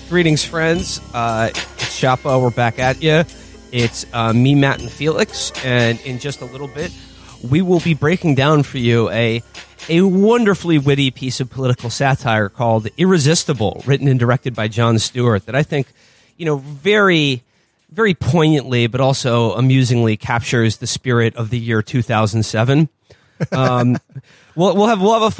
right, greetings, friends. It's Shapa. We're back at you. It's me, Matt, and Felix. And in just a little bit, we will be breaking down for you a wonderfully witty piece of political satire called Irresistible, written and directed by Jon Stewart, that I think, you know, very, very poignantly, but also amusingly captures the spirit of the year 2007. We'll have a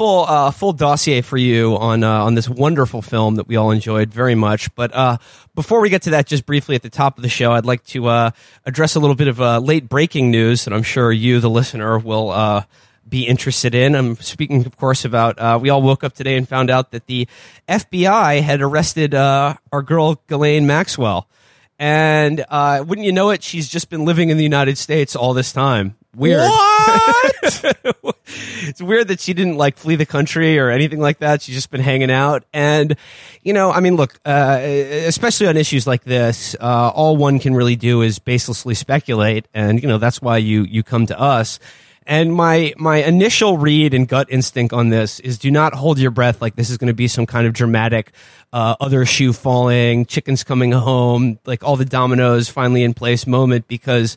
full dossier for you on this wonderful film that we all enjoyed very much. But before we get to that, just briefly at the top of the show, I'd like to address a little bit of late breaking news that I'm sure you, the listener, will be interested in. I'm speaking, of course, about we all woke up today and found out that the FBI had arrested our girl Ghislaine Maxwell, and wouldn't you know it, she's just been living in the United States all this time. Weird. What? It's weird that she didn't like flee the country or anything like that. She's just been hanging out. And, you know, I mean, look, especially on issues like this, all one can really do is baselessly speculate. And, you know, that's why you come to us. And my initial read and gut instinct on this is do not hold your breath like this is going to be some kind of dramatic other shoe falling, chickens coming home, like all the dominoes finally in place moment, because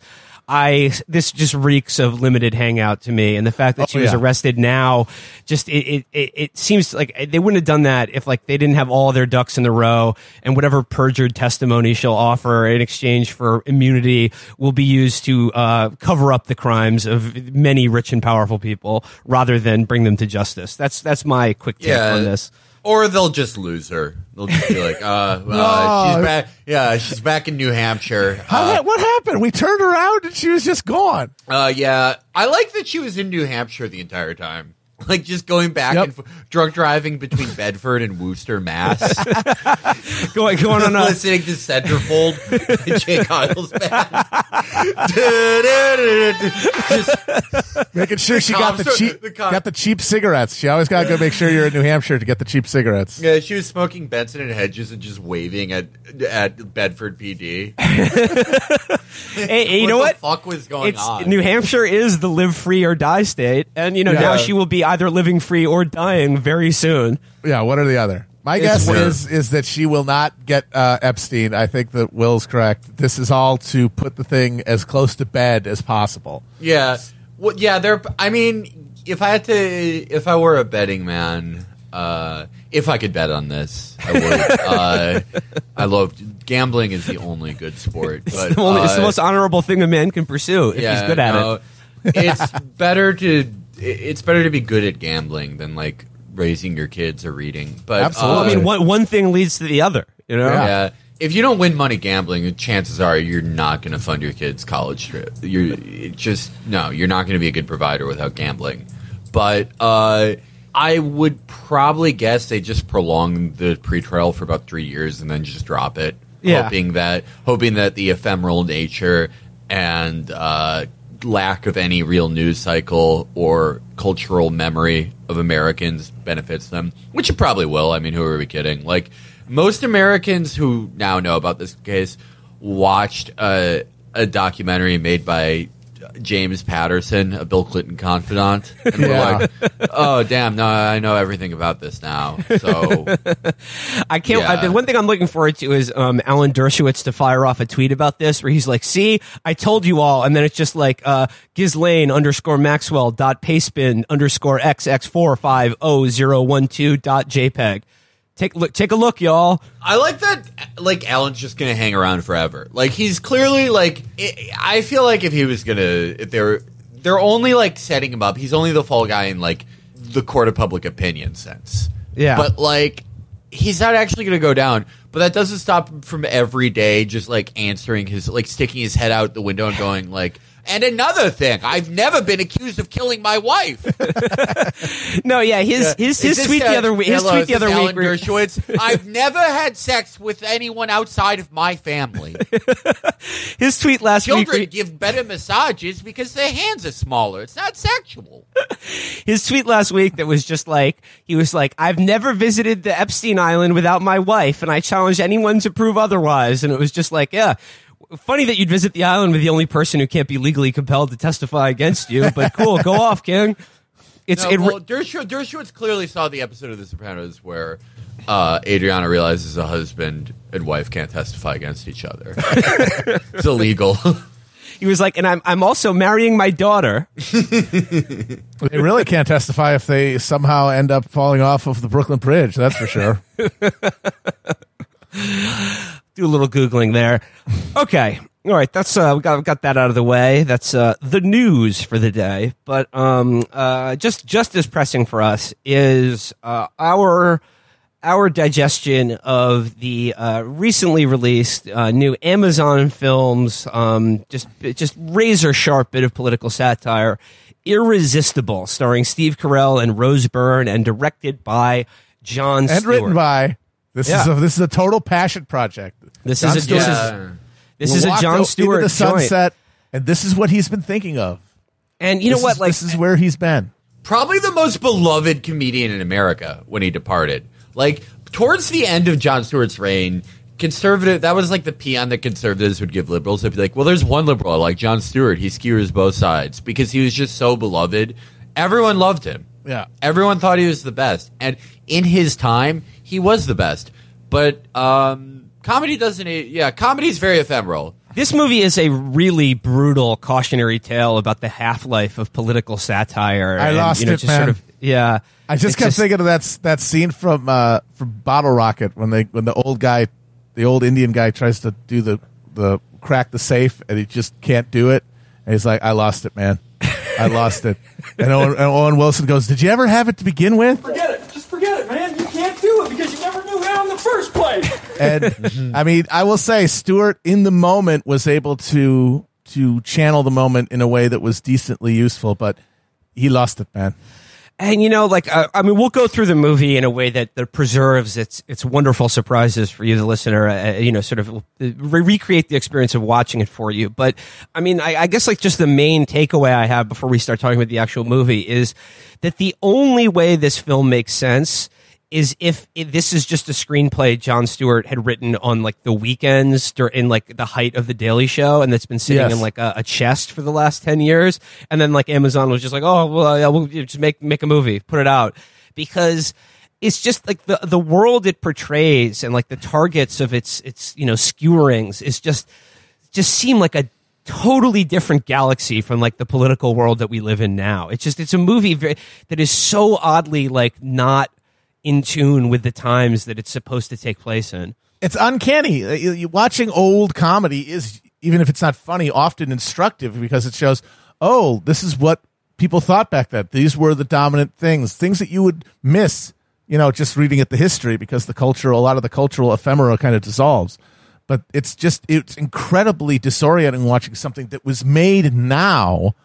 this just reeks of limited hangout to me. And the fact that she was arrested now, just it seems like they wouldn't have done that if like they didn't have all their ducks in a row, and whatever perjured testimony she'll offer in exchange for immunity will be used to cover up the crimes of many rich and powerful people rather than bring them to justice. That's my quick take on this. Or they'll just lose her. They'll just be like, no. She's back. Yeah, she's back in New Hampshire. What happened? We turned around and she was just gone. Yeah. I like that she was in New Hampshire the entire time. Like just going back and drunk driving between Bedford and Worcester, Mass. going on listening to Centerfold and Jake Idle's band. Making sure she got the cheap cigarettes. She always got to go make sure you're in New Hampshire to get the cheap cigarettes. Yeah, she was smoking Benson and Hedges and just waving at Bedford PD. Hey, you know what? What the fuck was going on? New Hampshire is the live free or die state, and you know now she will be either living free or dying very soon. Yeah, one or the other. My guess is that she will not get Epstein. I think that Will's correct. This is all to put the thing as close to bed as possible. Yeah. Well, yeah, I mean, if I were a betting man, if I could bet on this, I would. I love gambling is the only good sport. But, it's the most honorable thing a man can pursue if he's good at it. It's better to be good at gambling than like raising your kids or reading. But absolutely, I mean, one thing leads to the other. You know, yeah. If you don't win money gambling, chances are you're not going to fund your kids' college trip. You're not going to be a good provider without gambling. But I would probably guess they just prolong the pretrial for about 3 years and then just drop it, hoping that the ephemeral nature and lack of any real news cycle or cultural memory of Americans benefits them, which it probably will. I mean, who are we kidding? Like, most Americans who now know about this case watched a documentary made by James Patterson, a Bill Clinton confidant, and we're like, oh, damn, no, I know everything about this now. So I can't. Yeah. The one thing I'm looking forward to is Alan Dershowitz to fire off a tweet about this where he's like, see, I told you all. And then it's just like Ghislaine _Maxwell.payspin_xx45012.jpg. Take a look, y'all. I like that. Like, Alan's just gonna hang around forever. Like, he's clearly like. I feel like if he was gonna, if they're only like setting him up. He's only the fall guy in like the court of public opinion sense. Yeah, but like, he's not actually gonna go down. But that doesn't stop him from every day just like answering his, like, sticking his head out the window and going like. And another thing, I've never been accused of killing my wife. No, yeah, his tweet the other week. Alan Dershowitz, I've never had sex with anyone outside of my family. His tweet last week. Children give better massages because their hands are smaller. It's not sexual. His tweet last week that was just like, he was like, I've never visited the Epstein Island without my wife, and I challenge anyone to prove otherwise. And it was just like, yeah. Funny that you'd visit the island with the only person who can't be legally compelled to testify against you, but cool, go off, King. Dershowitz clearly saw the episode of The Sopranos where Adriana realizes a husband and wife can't testify against each other. It's illegal. He was like, and I'm also marrying my daughter. They really can't testify if they somehow end up falling off of the Brooklyn Bridge. That's for sure. Do a little Googling there. Okay. All right. That's we got that out of the way. That's the news for the day. But just as pressing for us is our digestion of the recently released new Amazon films, just razor sharp bit of political satire, Irresistible, starring Steve Carell and Rose Byrne, and directed by Jon Stewart. And written by this is a total passion project. This is a Jon Stewart into the sunset joint. And this is what he's been thinking of. And you know what? Like, this is where he's been. Probably the most beloved comedian in America when he departed. Like, towards the end of Jon Stewart's reign, that was like the peon that conservatives would give liberals. They'd be like, well, there's one liberal I like, Jon Stewart. He skewers both sides because he was just so beloved. Everyone loved him. Yeah. Everyone thought he was the best. And in his time, he was the best. But comedy's very ephemeral. This movie is a really brutal cautionary tale about the half-life of political satire. I kept thinking of that scene from Bottle Rocket when the old guy, the old Indian guy, tries to do the crack the safe and he just can't do it, and he's like, "I lost it, man, I lost it." And Owen Wilson goes, "Did you ever have it to begin with? Forget it, just forget it, man. You can't do it because you never knew how in the first place." And I mean, I will say, Stewart in the moment was able to channel the moment in a way that was decently useful, but he lost it, man. And, you know, like, I mean, we'll go through the movie in a way that preserves its wonderful surprises for you, the listener, sort of recreate the experience of watching it for you. But, I mean, I guess, like, just the main takeaway I have before we start talking about the actual movie is that the only way this film makes sense is if this is just a screenplay Jon Stewart had written on, like, the weekends in, like, the height of the Daily Show, and that's been sitting in, like, a chest for the last 10 years. And then, like, Amazon was just like, oh, well, yeah, we'll just make a movie, put it out. Because it's just, like, the world it portrays and, like, the targets of its skewerings is just seem like a totally different galaxy from, like, the political world that we live in now. It's a movie that is so oddly, like, not in tune with the times that it's supposed to take place in. It's uncanny. Watching old comedy is, even if it's not funny, often instructive because it shows, oh, this is what people thought back then. These were the dominant things that you would miss, you know, just reading at the history, because a lot of the cultural ephemera kind of dissolves. But it's incredibly disorienting watching something that was made now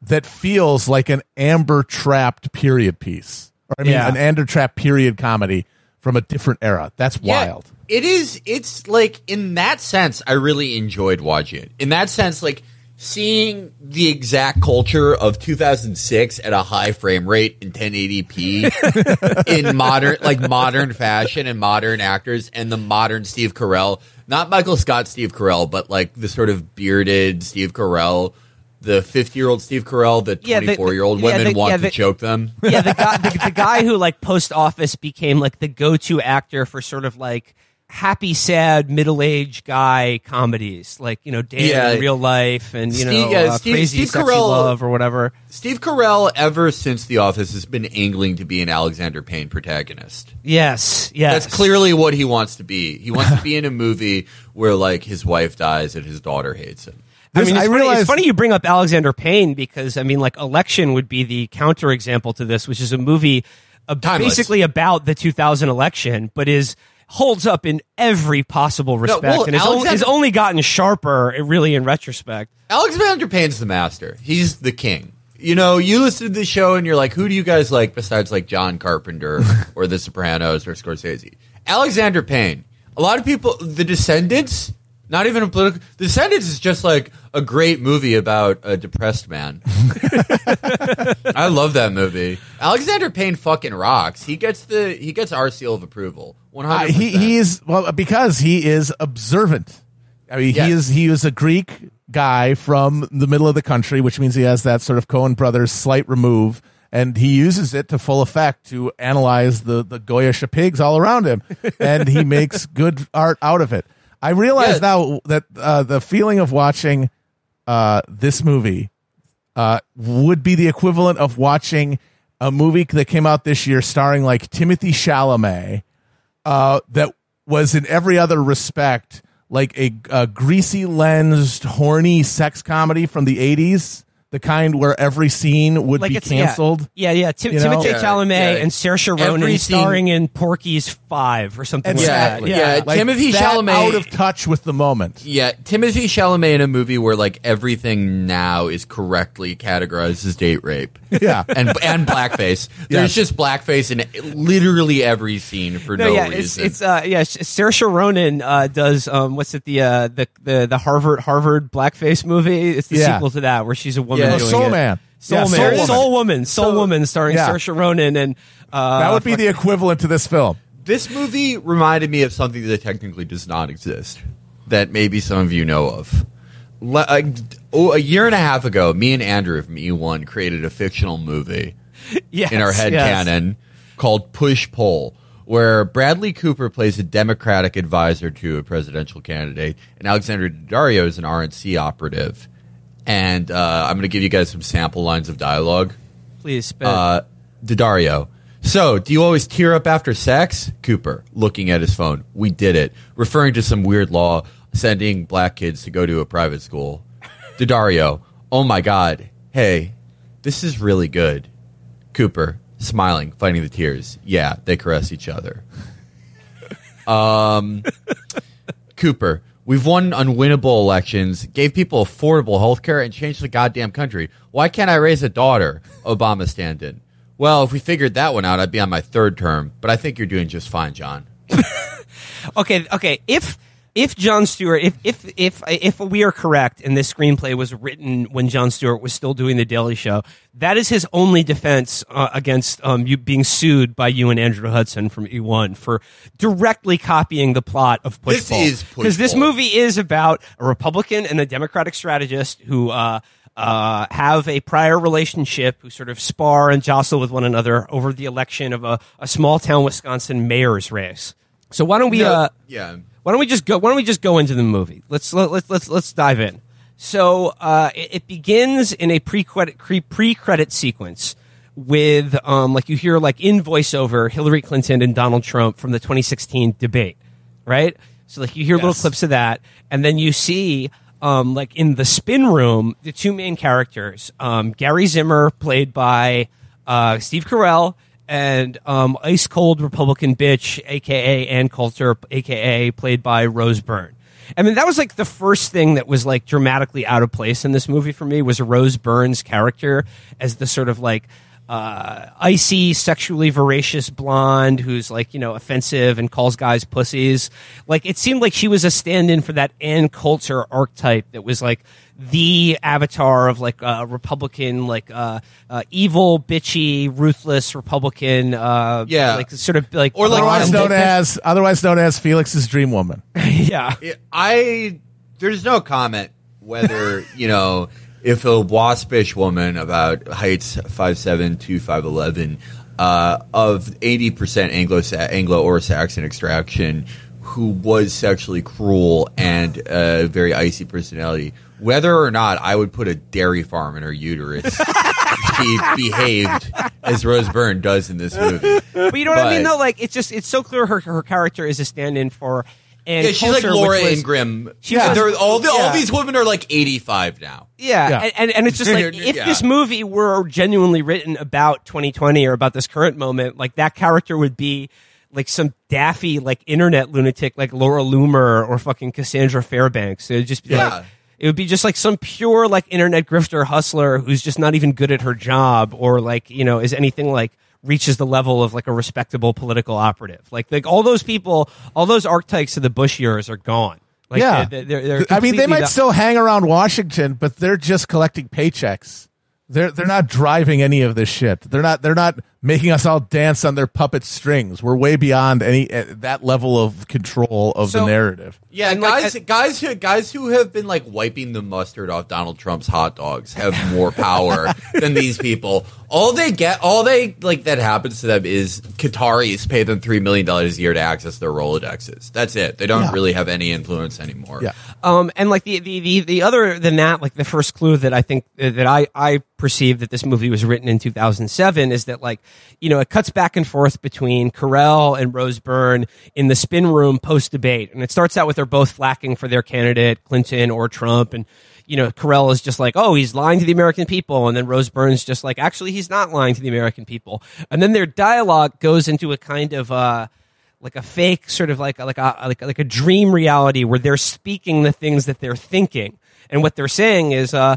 that feels like an amber-trapped period piece. An Andrew Trapp period comedy from a different era. That's wild. It is. It's like, in that sense, I really enjoyed watching it. In that sense, like, seeing the exact culture of 2006 at a high frame rate in 1080p in modern fashion and modern actors and the modern Steve Carell, not Michael Scott Steve Carell, but like the sort of bearded Steve Carell. The 50-year-old Steve Carell, the 24-year-old women want to choke them. Yeah, the guy who, like, post office became, like, the go-to actor for sort of, like, happy, sad, middle-aged guy comedies. Like, you know, Dating in Real Life and, Crazy Sexy Love or whatever. Steve Carell, ever since The Office, has been angling to be an Alexander Payne protagonist. Yes. That's clearly what he wants to be. He wants to be in a movie where, like, his wife dies and his daughter hates him. It's funny you bring up Alexander Payne because, I mean, like, Election would be the counterexample to this, which is a movie basically about the 2000 election, but holds up in every possible respect, and has only gotten sharper, really, in retrospect. Alexander Payne's the master. He's the king. You know, you listen to the show and you're like, who do you guys like besides, like, John Carpenter or The Sopranos or Scorsese? Alexander Payne. A lot of people, The Descendants... Not even a political... The Descendants is just, like, a great movie about a depressed man. I love that movie. Alexander Payne fucking rocks. He gets our seal of approval. 100%. He is because he is observant. I mean, he is a Greek guy from the middle of the country, which means he has that sort of Coen Brothers slight remove, and he uses it to full effect to analyze the Goyish pigs all around him, and he makes good art out of it. I realize now that the feeling of watching this movie would be the equivalent of watching a movie that came out this year starring like Timothée Chalamet that was in every other respect like a greasy-lensed, horny sex comedy from the 80s, the kind where every scene would like be canceled. Timothée Chalamet and Saoirse Ronan starring in Porky's 5 or something like that. Like Timothée Chalamet out of touch with the moment. Yeah, Timothée Chalamet in a movie where like everything now is correctly categorized as date rape. Yeah, and blackface. There's just blackface in literally every scene for no reason. Saoirse Ronan does what's it the Harvard blackface movie? It's the sequel to that where she's a woman. Soul Woman starring Saoirse Ronan, and that would be the equivalent to this film. This movie reminded me of something that technically does not exist that maybe some of you know of. A year and a half ago, me and Andrew from E1 created a fictional movie in our headcanon called Pushpull, where Bradley Cooper plays a Democratic advisor to a presidential candidate, and Alexander Daddario is an RNC operative. And I'm going to give you guys some sample lines of dialogue. Please spit. Daddario. So, do you always tear up after sex? Cooper, looking at his phone. We did it. Referring to some weird law sending black kids to go to a private school. Daddario. Oh, my God. Hey, this is really good. Cooper, smiling, fighting the tears. Yeah, they caress each other. Cooper. We've won unwinnable elections, gave people affordable health care, and changed the goddamn country. Why can't I raise a daughter? Obama stand-in. Well, if we figured that one out, I'd be on my third term. But I think you're doing just fine, John. Okay. If Jon Stewart, if we are correct, and this screenplay was written when Jon Stewart was still doing The Daily Show, that is his only defense against you being sued by you and Andrew Hudson from E1 for directly copying the plot of Pushpull. Because this movie is about a Republican and a Democratic strategist who have a prior relationship, who sort of spar and jostle with one another over the election of a small-town Wisconsin mayor's race. So why don't we? Why don't we just go into the movie? Let's dive in. So it begins in a pre-credit sequence with you hear in voiceover Hillary Clinton and Donald Trump from the 2016 debate, right? So you hear little clips of that, and then you see in the spin room the two main characters, Gary Zimmer played by Steve Carell, and ice cold Republican bitch, aka Ann Coulter, aka played by Rose Byrne. I mean, that was the first thing that was dramatically out of place in this movie for me was Rose Byrne's character as the sort of icy, sexually voracious blonde who's offensive and calls guys pussies. It seemed like she was a stand-in for that Ann Coulter archetype that was the avatar of Republican, evil, bitchy, ruthless Republican, otherwise known as Felix's dream woman. There's no comment whether if a waspish woman about heights 5'7" to 5'11" of 80% Anglo or Saxon extraction, who was sexually cruel and a very icy personality. Whether or not I would put a dairy farm in her uterus, she behaved as Rose Byrne does in this movie. But you know what I mean, though? It's so clear her character is a stand-in for Ann Coulter. She's Laura Ingraham. All these women are 85 now. And it's just if this movie were genuinely written about 2020 or about this current moment, that character would be some daffy internet lunatic Laura Loomer or fucking Cassandra Fairbanks. It'd just be it would be just some pure internet grifter hustler who's just not even good at her job or is anything reaches the level of a respectable political operative. All those people, all those archetypes of the Bush years are gone. They're they might still hang around Washington, but they're just collecting paychecks. They're not driving any of this shit. They're not making us all dance on their puppet strings. We're way beyond any that level of control of the narrative. Yeah, and guys who have been like wiping the mustard off Donald Trump's hot dogs have more power than these people. All that happens to them is Qataris pay them $3 million a year to access their Rolodexes. That's it. They don't really have any influence anymore. Yeah. And like the other than that, like the first clue that I think that I perceived that this movie was written in 2007 is that, like, you know, it cuts back and forth between Carell and Rose Byrne in the spin room post debate. And it starts out with they're both flacking for their candidate, Clinton or Trump. And, you know, Carell is just like, oh, he's lying to the American people. And then Rose Byrne's just like, actually, he's not lying to the American people. And then their dialogue goes into a kind of like a fake sort of like a dream reality where they're speaking the things that they're thinking. And what they're saying is, hey,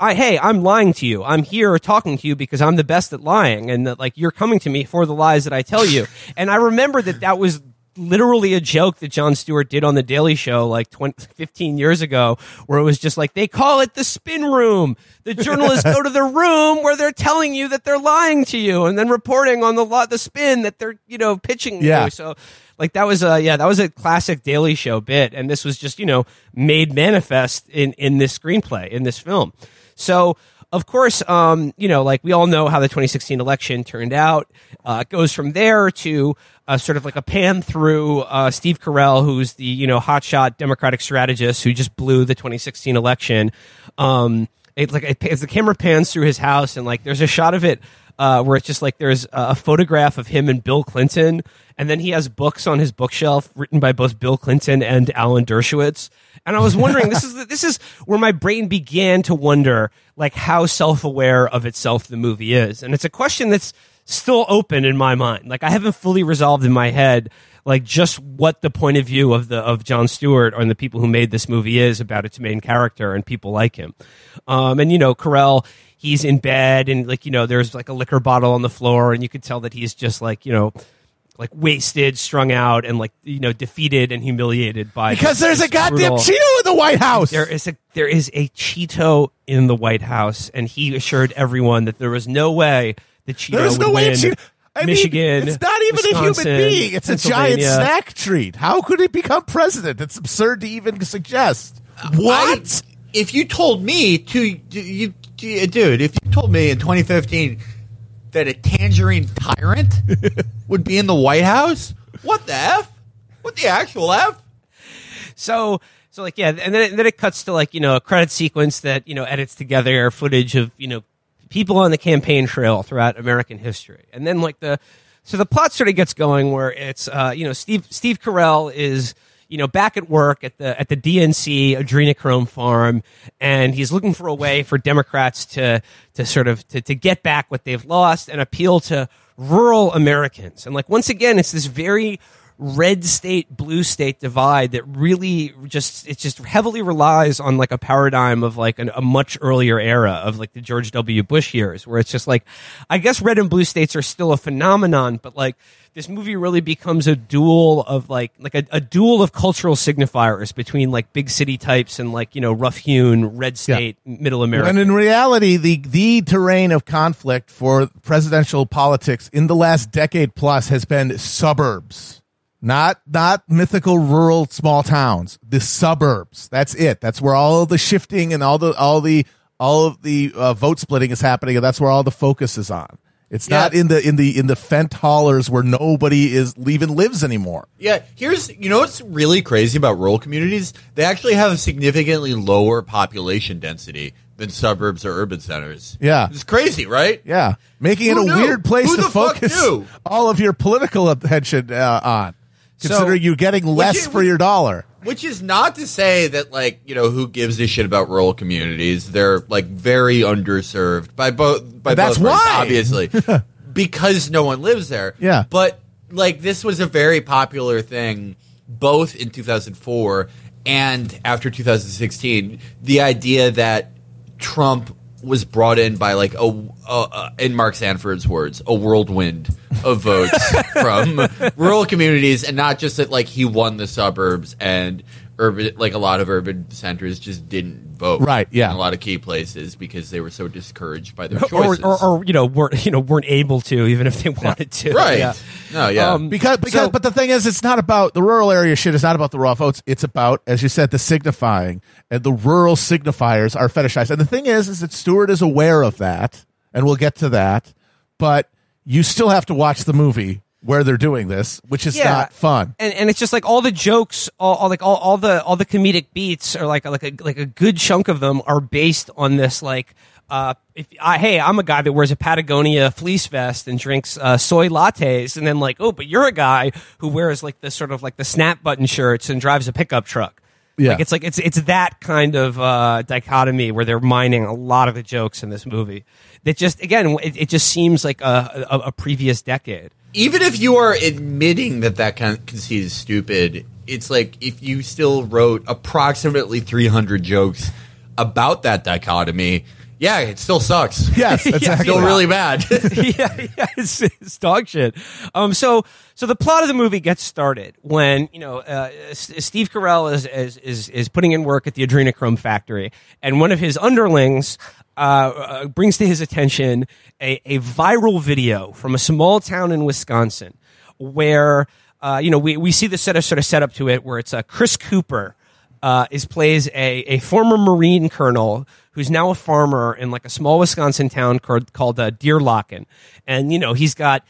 I'm lying to you. I'm here talking to you because I'm the best at lying. And that, like, you're coming to me for the lies that I tell you. And I remember that was literally a joke that Jon Stewart did on The Daily Show like 15 years ago, where it was just like, they call it the spin room. The journalists go to the room where they're telling you that they're lying to you and then reporting on the spin that they're, you know, pitching you. So, like, that was a classic Daily Show bit, and this was just, you know, made manifest in this screenplay, in this film. So, of course, you know, like, we all know how the 2016 election turned out. It goes from there to sort of like a pan through Steve Carell, who's the, you know, hotshot Democratic strategist who just blew the 2016 election. As the camera pans through his house, and like there's a shot of it where it's just like there's a photograph of him and Bill Clinton, and then he has books on his bookshelf written by both Bill Clinton and Alan Dershowitz. And I was wondering, this is where my brain began to wonder, like, how self-aware of itself the movie is. And it's a question that's still open in my mind. Like, I haven't fully resolved in my head, like, just what the point of view of Jon Stewart and the people who made this movie is about its main character and people like him. And, you know, Carell, he's in bed, and, like, you know, there's like a liquor bottle on the floor, and you could tell that he's just, like, you know, like, wasted, strung out, and, like, you know, defeated and humiliated by, because there's a goddamn Cheeto in the White House. There is a Cheeto in the White House, and he assured everyone that there was no way the Cheeto would win. I Michigan, mean, it's not even Wisconsin, a human being. It's a giant snack treat. How could it become president? It's absurd to even suggest. What? If you told me in 2015 that a tangerine tyrant would be in the White House, what the F? What the actual F? So like, yeah, and then it cuts to, like, you know, a credit sequence that, you know, edits together footage of, you know, people on the campaign trail throughout American history. And then, like, the plot sort of gets going where it's you know, Steve Carell is, you know, back at work at the DNC adrenochrome farm, and he's looking for a way for Democrats to sort of get back what they've lost and appeal to rural Americans. And, like, once again, it's this very red state, blue state divide that really just heavily relies on, like, a paradigm of, like, a much earlier era of, like, the George W. Bush years, where it's just like, I guess red and blue states are still a phenomenon, but, like, this movie really becomes a duel of like a duel of cultural signifiers between, like, big city types and, like, you know, rough hewn red state middle America. And in reality, the terrain of conflict for presidential politics in the last decade plus has been suburbs. Not mythical rural small towns. The suburbs. That's it. That's where all the shifting and all of the vote splitting is happening, and that's where all the focus is on. It's not in the fent hollers where nobody is even lives anymore. Yeah, you know what's really crazy about rural communities? They actually have a significantly lower population density than suburbs or urban centers. Yeah. It's crazy, right? Yeah. Making it a weird place to focus all of your political attention on. Considering you're getting less for your dollar. Which is not to say that, like, you know, who gives a shit about rural communities? They're, like, very underserved by both parties, obviously. Because no one lives there. Yeah. But, like, this was a very popular thing both in 2004 and after 2016. The idea that Trump was brought in by, like, in Mark Sanford's words, a whirlwind of votes from rural communities, and not just that, like, he won the suburbs and urban, like a lot of urban centers just didn't vote. Right. Yeah. In a lot of key places because they were so discouraged by their choices, or weren't able to, even if they wanted to. Right. Yeah. No. Yeah. Because but the thing is, it's not about the rural area shit. It's not about the raw votes. It's about, as you said, the signifying, and the rural signifiers are fetishized. And the thing is that Stewart is aware of that, and we'll get to that. But you still have to watch the movie where they're doing this, which is not fun, and it's just like all the jokes, all the comedic beats are like a good chunk of them are based on this hey, I'm a guy that wears a Patagonia fleece vest and drinks soy lattes, and then but you're a guy who wears the snap button shirts and drives a pickup truck. Yeah. It's that kind of dichotomy where they're mining a lot of the jokes in this movie. That just it just seems like a previous decade. Even if you are admitting that kind of conceit is stupid, it's like if you still wrote approximately 300 jokes about that dichotomy, yeah, it still sucks. Yes, it's still really bad. It's dog shit. So the plot of the movie gets started when Steve Carell is putting in work at the adrenochrome factory, and one of his underlings brings to his attention a viral video from a small town in Wisconsin where, we see the sort of set up to it where it's Chris Cooper plays a former Marine colonel who's now a farmer in a small Wisconsin town called Deerlocken. And, he's got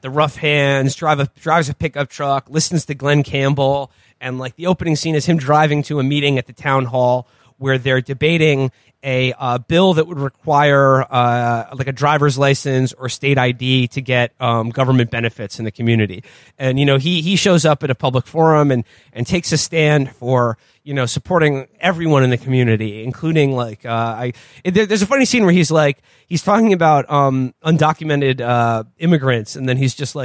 the rough hands, drives a pickup truck, listens to Glenn Campbell. And the opening scene is him driving to a meeting at the town hall where they're debating a bill that would require a driver's license or state ID to get government benefits in the community. And, he shows up at a public forum and takes a stand for, supporting everyone in the community, including there's a funny scene where he's talking about undocumented immigrants. And then he's just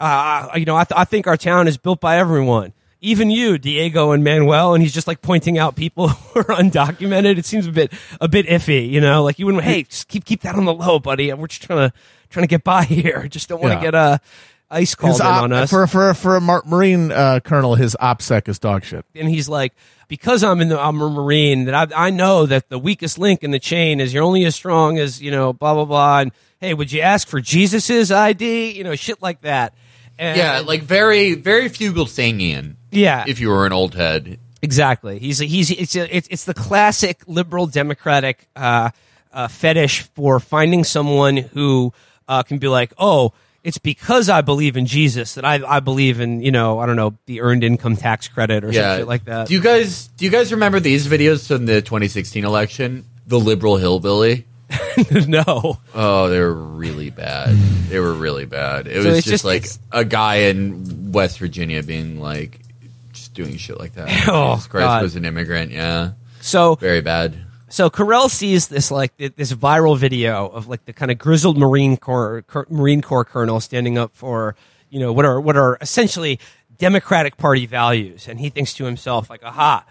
I think our town is built by everyone. Even you, Diego and Manuel, and he's just pointing out people who are undocumented. It seems a bit iffy, you wouldn't. Hey, just keep that on the low, buddy. We're just trying to get by here. Just don't want to get ice called in on us. For a Marine colonel, his OPSEC is dog shit, and he's like, because I'm a Marine, that I know that the weakest link in the chain is you're only as strong as blah blah blah. And hey, would you ask for Jesus's ID? Shit like that. And, very very Fugelsangian. Yeah, if you were an old head, exactly. It's the classic liberal democratic fetish for finding someone who can be like, oh, it's because I believe in Jesus that I believe in the earned income tax credit or some shit like that. Do you guys remember these videos from the 2016 election? The liberal hillbilly. No. Oh, they were really bad. It was just a guy in West Virginia being doing shit like that. Oh, Jesus Christ, God. Was an immigrant, yeah. So very bad. So Carell sees this this viral video of the kind of grizzled Marine Corps colonel standing up for what are essentially Democratic Party values, and he thinks to himself aha,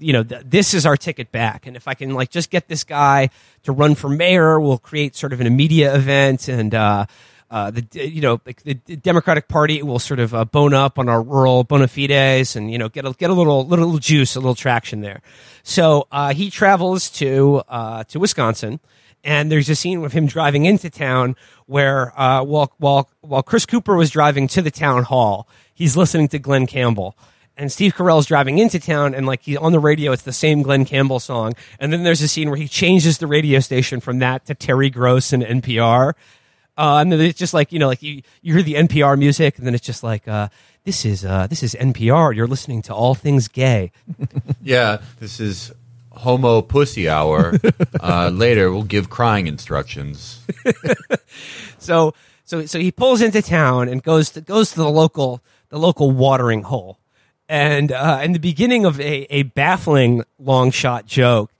this is our ticket back, and if I can just get this guy to run for mayor, we'll create sort of an media event and. The Democratic Party will sort of bone up on our rural bona fides and get a little juice, a little traction there. So he travels to Wisconsin, and there's a scene with him driving into town where while Chris Cooper was driving to the town hall, he's listening to Glenn Campbell. And Steve Carell's driving into town, and he's on the radio. It's the same Glenn Campbell song, and then there's a scene where he changes the radio station from that to Terry Gross and NPR. And then it's just you hear the NPR music, and then it's just this is NPR. You're listening to all things gay. Yeah, this is homo pussy hour. Later, we'll give crying instructions. So he pulls into town and goes to the local watering hole, and in the beginning of a baffling long shot joke.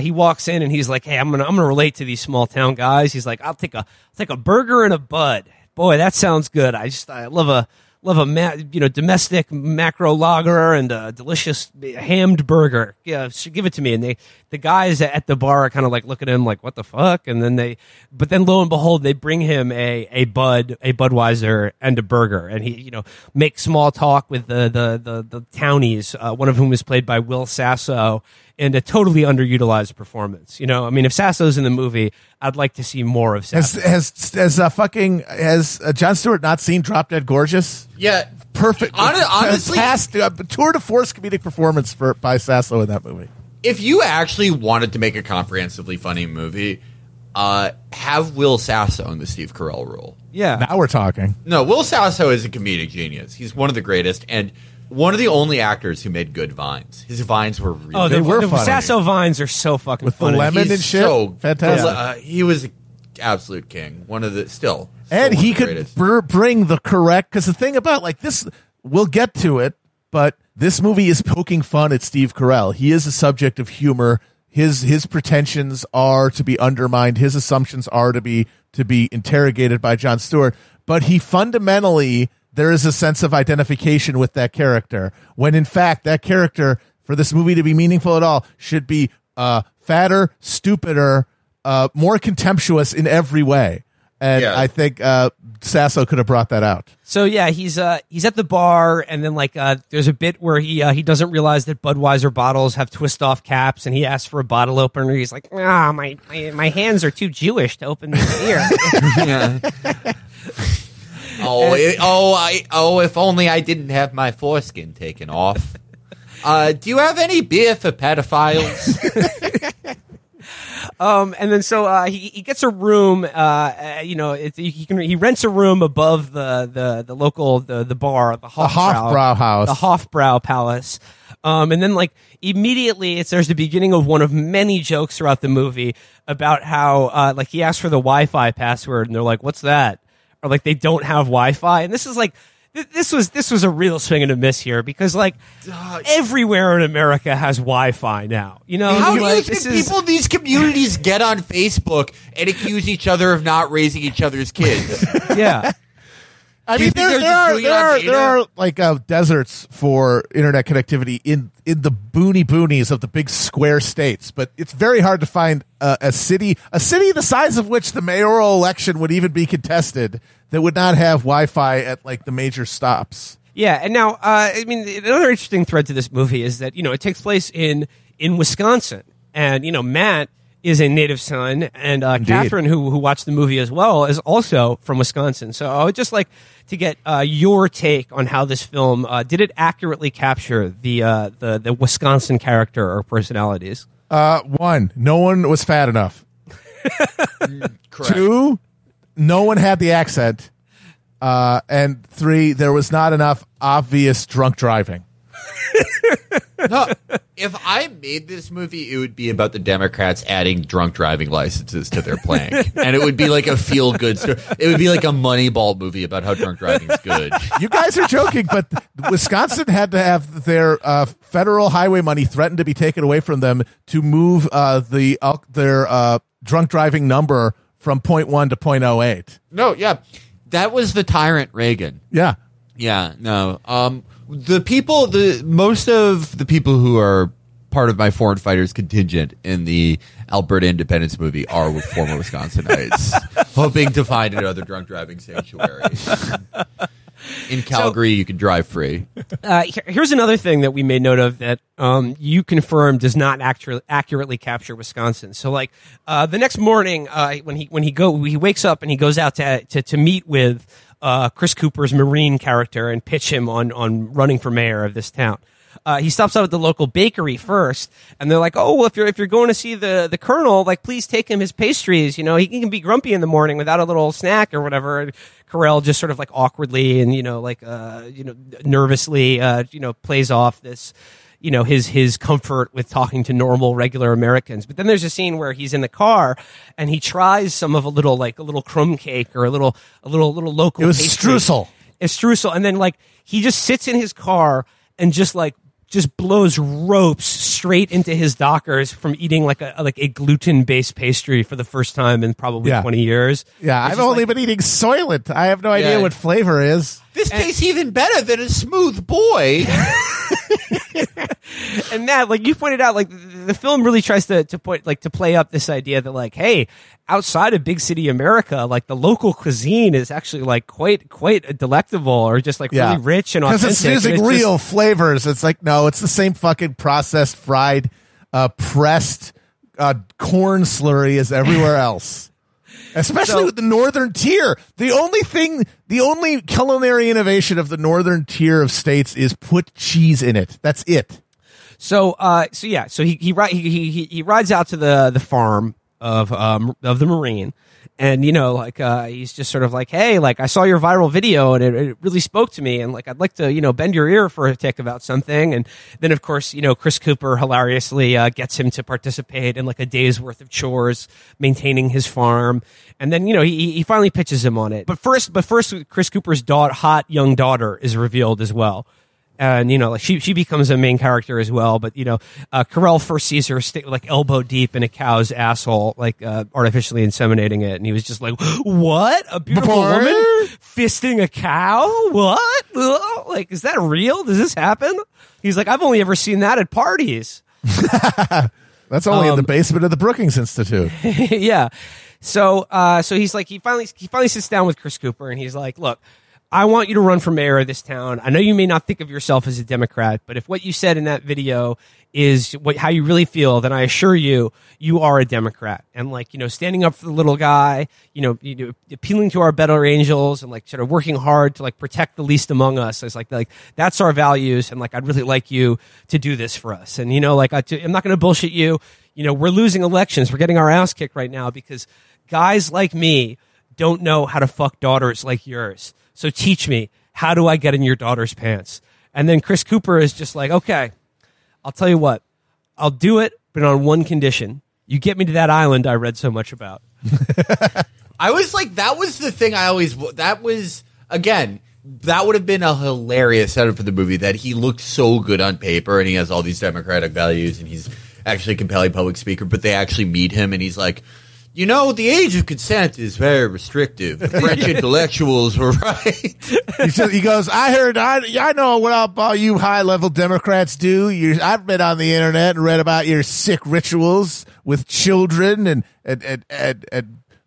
He walks in and he's like, "Hey, I'm gonna relate to these small town guys." He's like, "I'll take a burger and a bud. Boy, that sounds good. I love a love a domestic macro lager and a delicious hammed burger. Yeah, give it to me. And the guys at the bar are kind of like looking at him like, what the fuck? And then but then lo and behold, they bring him a Budweiser and a burger, and he makes small talk with the townies, one of whom is played by Will Sasso. And a totally underutilized performance. If Sasso's in the movie, I'd like to see more of Sasso. Has Jon Stewart not seen Drop Dead Gorgeous? Yeah, perfect. Honestly, tour de force comedic performance by Sasso in that movie. If you actually wanted to make a comprehensively funny movie, have Will Sasso in the Steve Carell role. Yeah, now we're talking. No, Will Sasso is a comedic genius. He's one of the greatest, and one of the only actors who made good vines. His vines were really good. They were funny. Sasso vines are so fucking with funny. With the lemon and shit? So fantastic. He was an absolute king. One of the greatest. He could bring the correct... Because the thing about, this... We'll get to it, but this movie is poking fun at Steve Carell. He is a subject of humor. His pretensions are to be undermined. His assumptions are to be interrogated by Jon Stewart. But he fundamentally... There is a sense of identification with that character, when in fact that character, for this movie to be meaningful at all, should be fatter, stupider, more contemptuous in every way. And yeah. I think Sasso could have brought that out. So yeah, he's at the bar, and then there's a bit where he doesn't realize that Budweiser bottles have twist off caps, and he asks for a bottle opener. He's like, my hands are too Jewish to open this beer. Yeah. If only I didn't have my foreskin taken off. Do you have any beer for pedophiles? And then so he gets a room. He rents a room above the local the bar, the Hofbrau house, the Hofbrau Palace. And then immediately there's the beginning of one of many jokes throughout the movie about how he asks for the Wi-Fi password, and they're like, "What's that?" Or they don't have Wi-Fi, and this is this was a real swing and a miss here, because everywhere in America has Wi-Fi now. How do you think people in these communities get on Facebook and accuse each other of not raising each other's kids? Yeah. I mean, there are deserts for internet connectivity in the boonies of the big square states, but it's very hard to find a city the size of which the mayoral election would even be contested that would not have Wi-Fi at the major stops. Yeah, and now another interesting thread to this movie is that it takes place in Wisconsin, and Matt is a native son, and Catherine, who watched the movie as well, is also from Wisconsin. So I would just like to get your take on how this film did it accurately capture the Wisconsin character or personalities. One, no one was fat enough. Two, no one had the accent, and three, there was not enough obvious drunk driving. No, if I made this movie, it would be about the Democrats adding drunk driving licenses to their plank, and it would be a feel-good story. It would be a Moneyball movie about how drunk driving is good. You guys are joking, but Wisconsin had to have their federal highway money threatened to be taken away from them to move their drunk driving number from 0.1 to 0.08. No, yeah, that was the tyrant Reagan. Yeah, yeah, no. Most of the people who are part of my foreign fighters contingent in the Alberta Independence movie are former Wisconsinites, hoping to find another drunk driving sanctuary. In Calgary, you can drive free. Here's another thing that we made note of that you confirmed does not accurately capture Wisconsin. So, the next morning, when he wakes up and he goes out to meet with Chris Cooper's Marine character and pitch him on running for mayor of this town. He stops out at the local bakery first, and they're like, "Oh, well, if you're going to see the colonel, please take him his pastries. He can be grumpy in the morning without a little snack or whatever." And Carell just sort of awkwardly and nervously plays off this. His comfort with talking to normal, regular Americans. But then there's a scene where he's in the car and he tries some of a little crumb cake or a little local. It was streusel. And then he just sits in his car and just just blows ropes straight into his dockers from eating like a gluten-based pastry for the first time in probably 20 years. Yeah, I've only been eating Soylent. I have no idea what flavor is. This tastes even better than a Smooth Boy. And that, like you pointed out, like the film really tries to play up this idea that like, hey, outside of big city America, like the local cuisine is actually like quite delectable or just like really rich and authentic. Because it's using real flavors. It's like, no, it's the same fucking processed, fried, pressed corn slurry as everywhere else. Especially with the Northern Tier. The only culinary innovation of the Northern Tier of states is put cheese in it. That's it. So he rides out to the farm of the Marine, and he's just sort of like, hey, like I saw your viral video and it really spoke to me, and like I'd like to bend your ear for a tick about something. And then of course Chris Cooper hilariously gets him to participate in like a day's worth of chores maintaining his farm, and then he finally pitches him on it. But first Chris Cooper's hot young daughter is revealed as well. And she becomes a main character as well. But Carell first sees her like elbow deep in a cow's asshole, like artificially inseminating it, and he was just like, "What? A beautiful woman fisting a cow? What? Like, is that real? Does this happen?" He's like, "I've only ever seen that at parties." That's only in the basement of the Brookings Institute. Yeah. So he's like, he finally sits down with Chris Cooper, and he's like, "Look, I want you to run for mayor of this town. I know you may not think of yourself as a Democrat, but if what you said in that video is how you really feel, then I assure you, you are a Democrat. And like, standing up for the little guy, appealing to our better angels, and like sort of working hard to like protect the least among us. It's like that's our values. And like, I'd really like you to do this for us. And I'm not going to bullshit you. We're losing elections. We're getting our ass kicked right now because guys like me don't know how to fuck daughters like yours. So teach me, how do I get in your daughter's pants?" And then Chris Cooper is just like, "Okay, I'll tell you what, I'll do it, but on one condition. You get me to that island I read so much about." I was like, that was the thing that would have been a hilarious setup for the movie, that he looked so good on paper and he has all these democratic values and he's actually a compelling public speaker, but they actually meet him and he's like, "The age of consent is very restrictive. The French intellectuals were right." He goes, I know what all you high-level Democrats do. I've been on the internet and read about your sick rituals with children and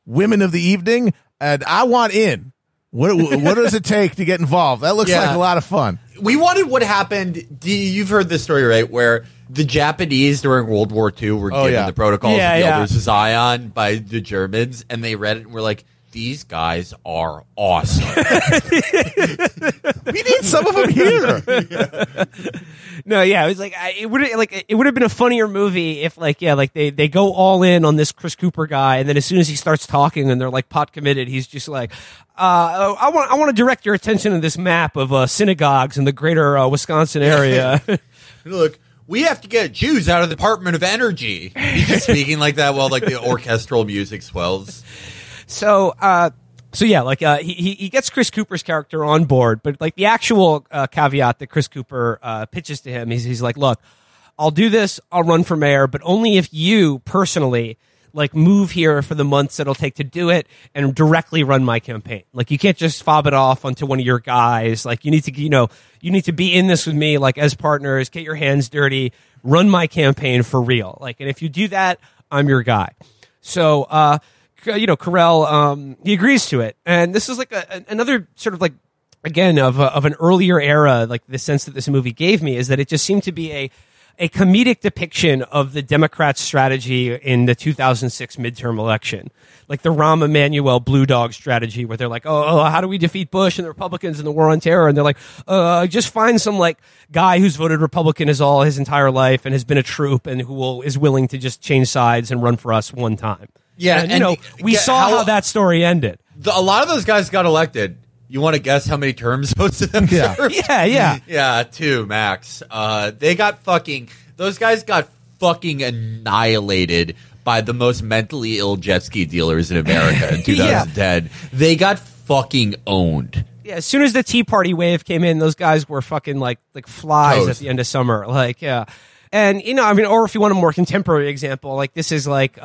women of the evening, and I want in. What does it take to get involved? That looks like a lot of fun." We wanted what happened. You've heard this story, right? Where the Japanese during World War II were given the protocols of the Elders of Zion by the Germans, and they read it and were like, "These guys are awesome. We need some of them here." No, it was like it would have been a funnier movie if they go all in on this Chris Cooper guy, and then as soon as he starts talking and they're like pot committed, he's just like, I want to direct your attention to this map of synagogues in the greater Wisconsin area." "Look, we have to get Jews out of the Department of Energy." He's just speaking like that while like the orchestral music swells. So he gets Chris Cooper's character on board, but like the actual caveat that Chris Cooper pitches to him, he's like, "Look, I'll do this, I'll run for mayor, but only if you personally like move here for the months it'll take to do it and directly run my campaign. Like you can't just fob it off onto one of your guys. Like you need to be in this with me, like as partners, get your hands dirty, run my campaign for real. Like, and if you do that, I'm your guy." So, Carell, he agrees to it, and this is like another sort of like, again, of an earlier era. Like the sense that this movie gave me is that it just seemed to be a comedic depiction of the Democrats' strategy in the 2006 midterm election, like the Rahm Emanuel Blue Dog strategy, where they're like, "Oh, how do we defeat Bush and the Republicans and the war on terror?" And they're like, "Just find some like guy who's voted Republican his entire life and has been a troop and is willing to just change sides and run for us one time." Yeah, and we saw how that story ended. A lot of those guys got elected. You want to guess how many terms most of them served? Yeah, two max. Those guys got fucking annihilated by the most mentally ill jet ski dealers in America in 2010. They got fucking owned. yeah, as soon as the Tea Party wave came in, those guys were fucking like flies at the end of summer. Like, yeah. And, you know, I mean, or if you want a more contemporary example, like this is like,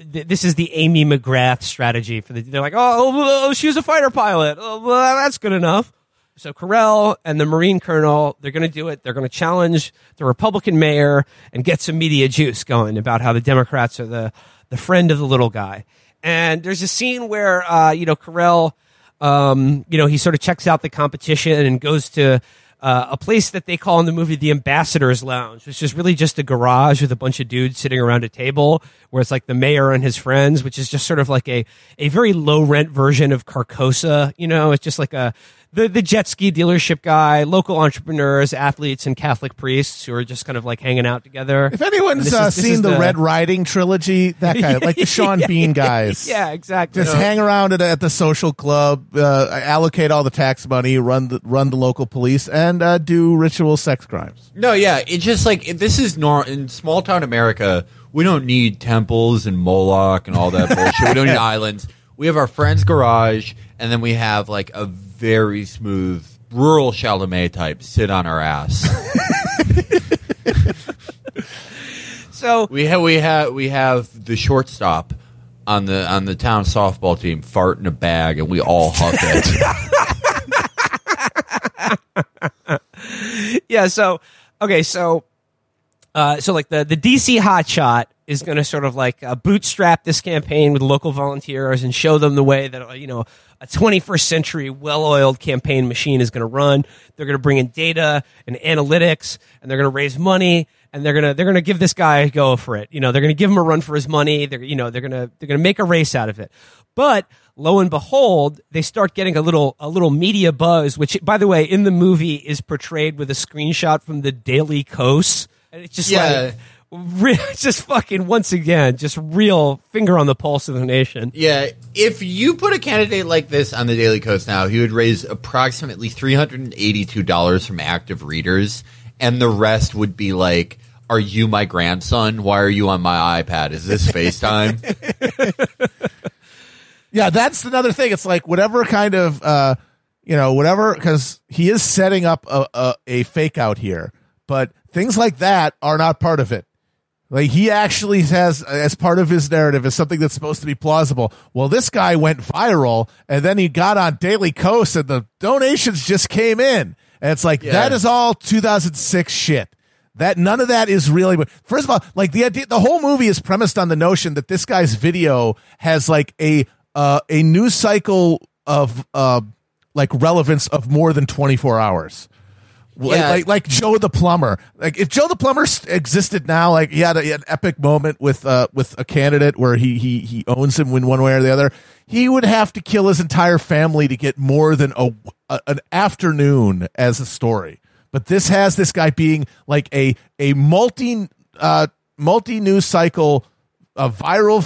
this is the Amy McGrath strategy for the, they're like, oh, she was a fighter pilot. Oh, well, that's good enough. So Carell and the Marine Colonel, they're going to do it. They're going to challenge the Republican mayor and get some media juice going about how the Democrats are the friend of the little guy. And there's a scene where, you know, Carell, you know, he sort of checks out the competition and goes to a place that they call in the movie the Ambassador's Lounge, which is really just a garage with a bunch of dudes sitting around a table where it's like the mayor and his friends, which is just sort of like a very low-rent version of Carcosa. You know, it's just like the jet ski dealership guy, local entrepreneurs, athletes, and Catholic priests who are just kind of like hanging out together. If anyone's seen the Red Riding trilogy, that guy, like the Sean Bean guys. Yeah, exactly. Just hang around at the social club, allocate all the tax money, run the local police, and do ritual sex crimes. No, yeah. It's just like, this is in small-town America, we don't need temples and Moloch and all that bullshit. We don't need islands. We have our friend's garage, and then we have like a very smooth rural Chalamet type sit on our ass. So we have the shortstop on the town softball team fart in a bag, and we all huff it. Yeah. So okay. So so like the DC hotshot is going to sort of like bootstrap this campaign with local volunteers and show them the way that, you know, a 21st century well-oiled campaign machine is going to run. They're going to bring in data and analytics, and they're going to raise money, and they're going to give this guy a go for it. You know, they're going to give him a run for his money. They're going to make a race out of it. But lo and behold, they start getting a little media buzz, which, by the way, in the movie is portrayed with a screenshot from the Daily Kos, and it's just like, just fucking once again, just real finger on the pulse of the nation. Yeah, if you put a candidate like this on the Daily Kos now, he would raise approximately $382 from active readers, and the rest would be like, "Are you my grandson? Why are you on my iPad? Is this FaceTime?" Yeah, that's another thing. It's like whatever kind of, you know, whatever, because he is setting up a fake out here, but things like that are not part of it. Like, he actually has, as part of his narrative, is something that's supposed to be plausible. Well, this guy went viral, and then he got on Daily Kos, and the donations just came in. And it's like, that is all 2006 shit. None of that is really. First of all, like, the whole movie is premised on the notion that this guy's video has like a news cycle of like relevance of more than 24 hours. Yeah. Like Joe the Plumber. Like, if Joe the Plumber existed now, like, he had an epic moment with a candidate where he owns him in one way or the other, he would have to kill his entire family to get more than an afternoon as a story. But this has this guy being like a multi news cycle, viral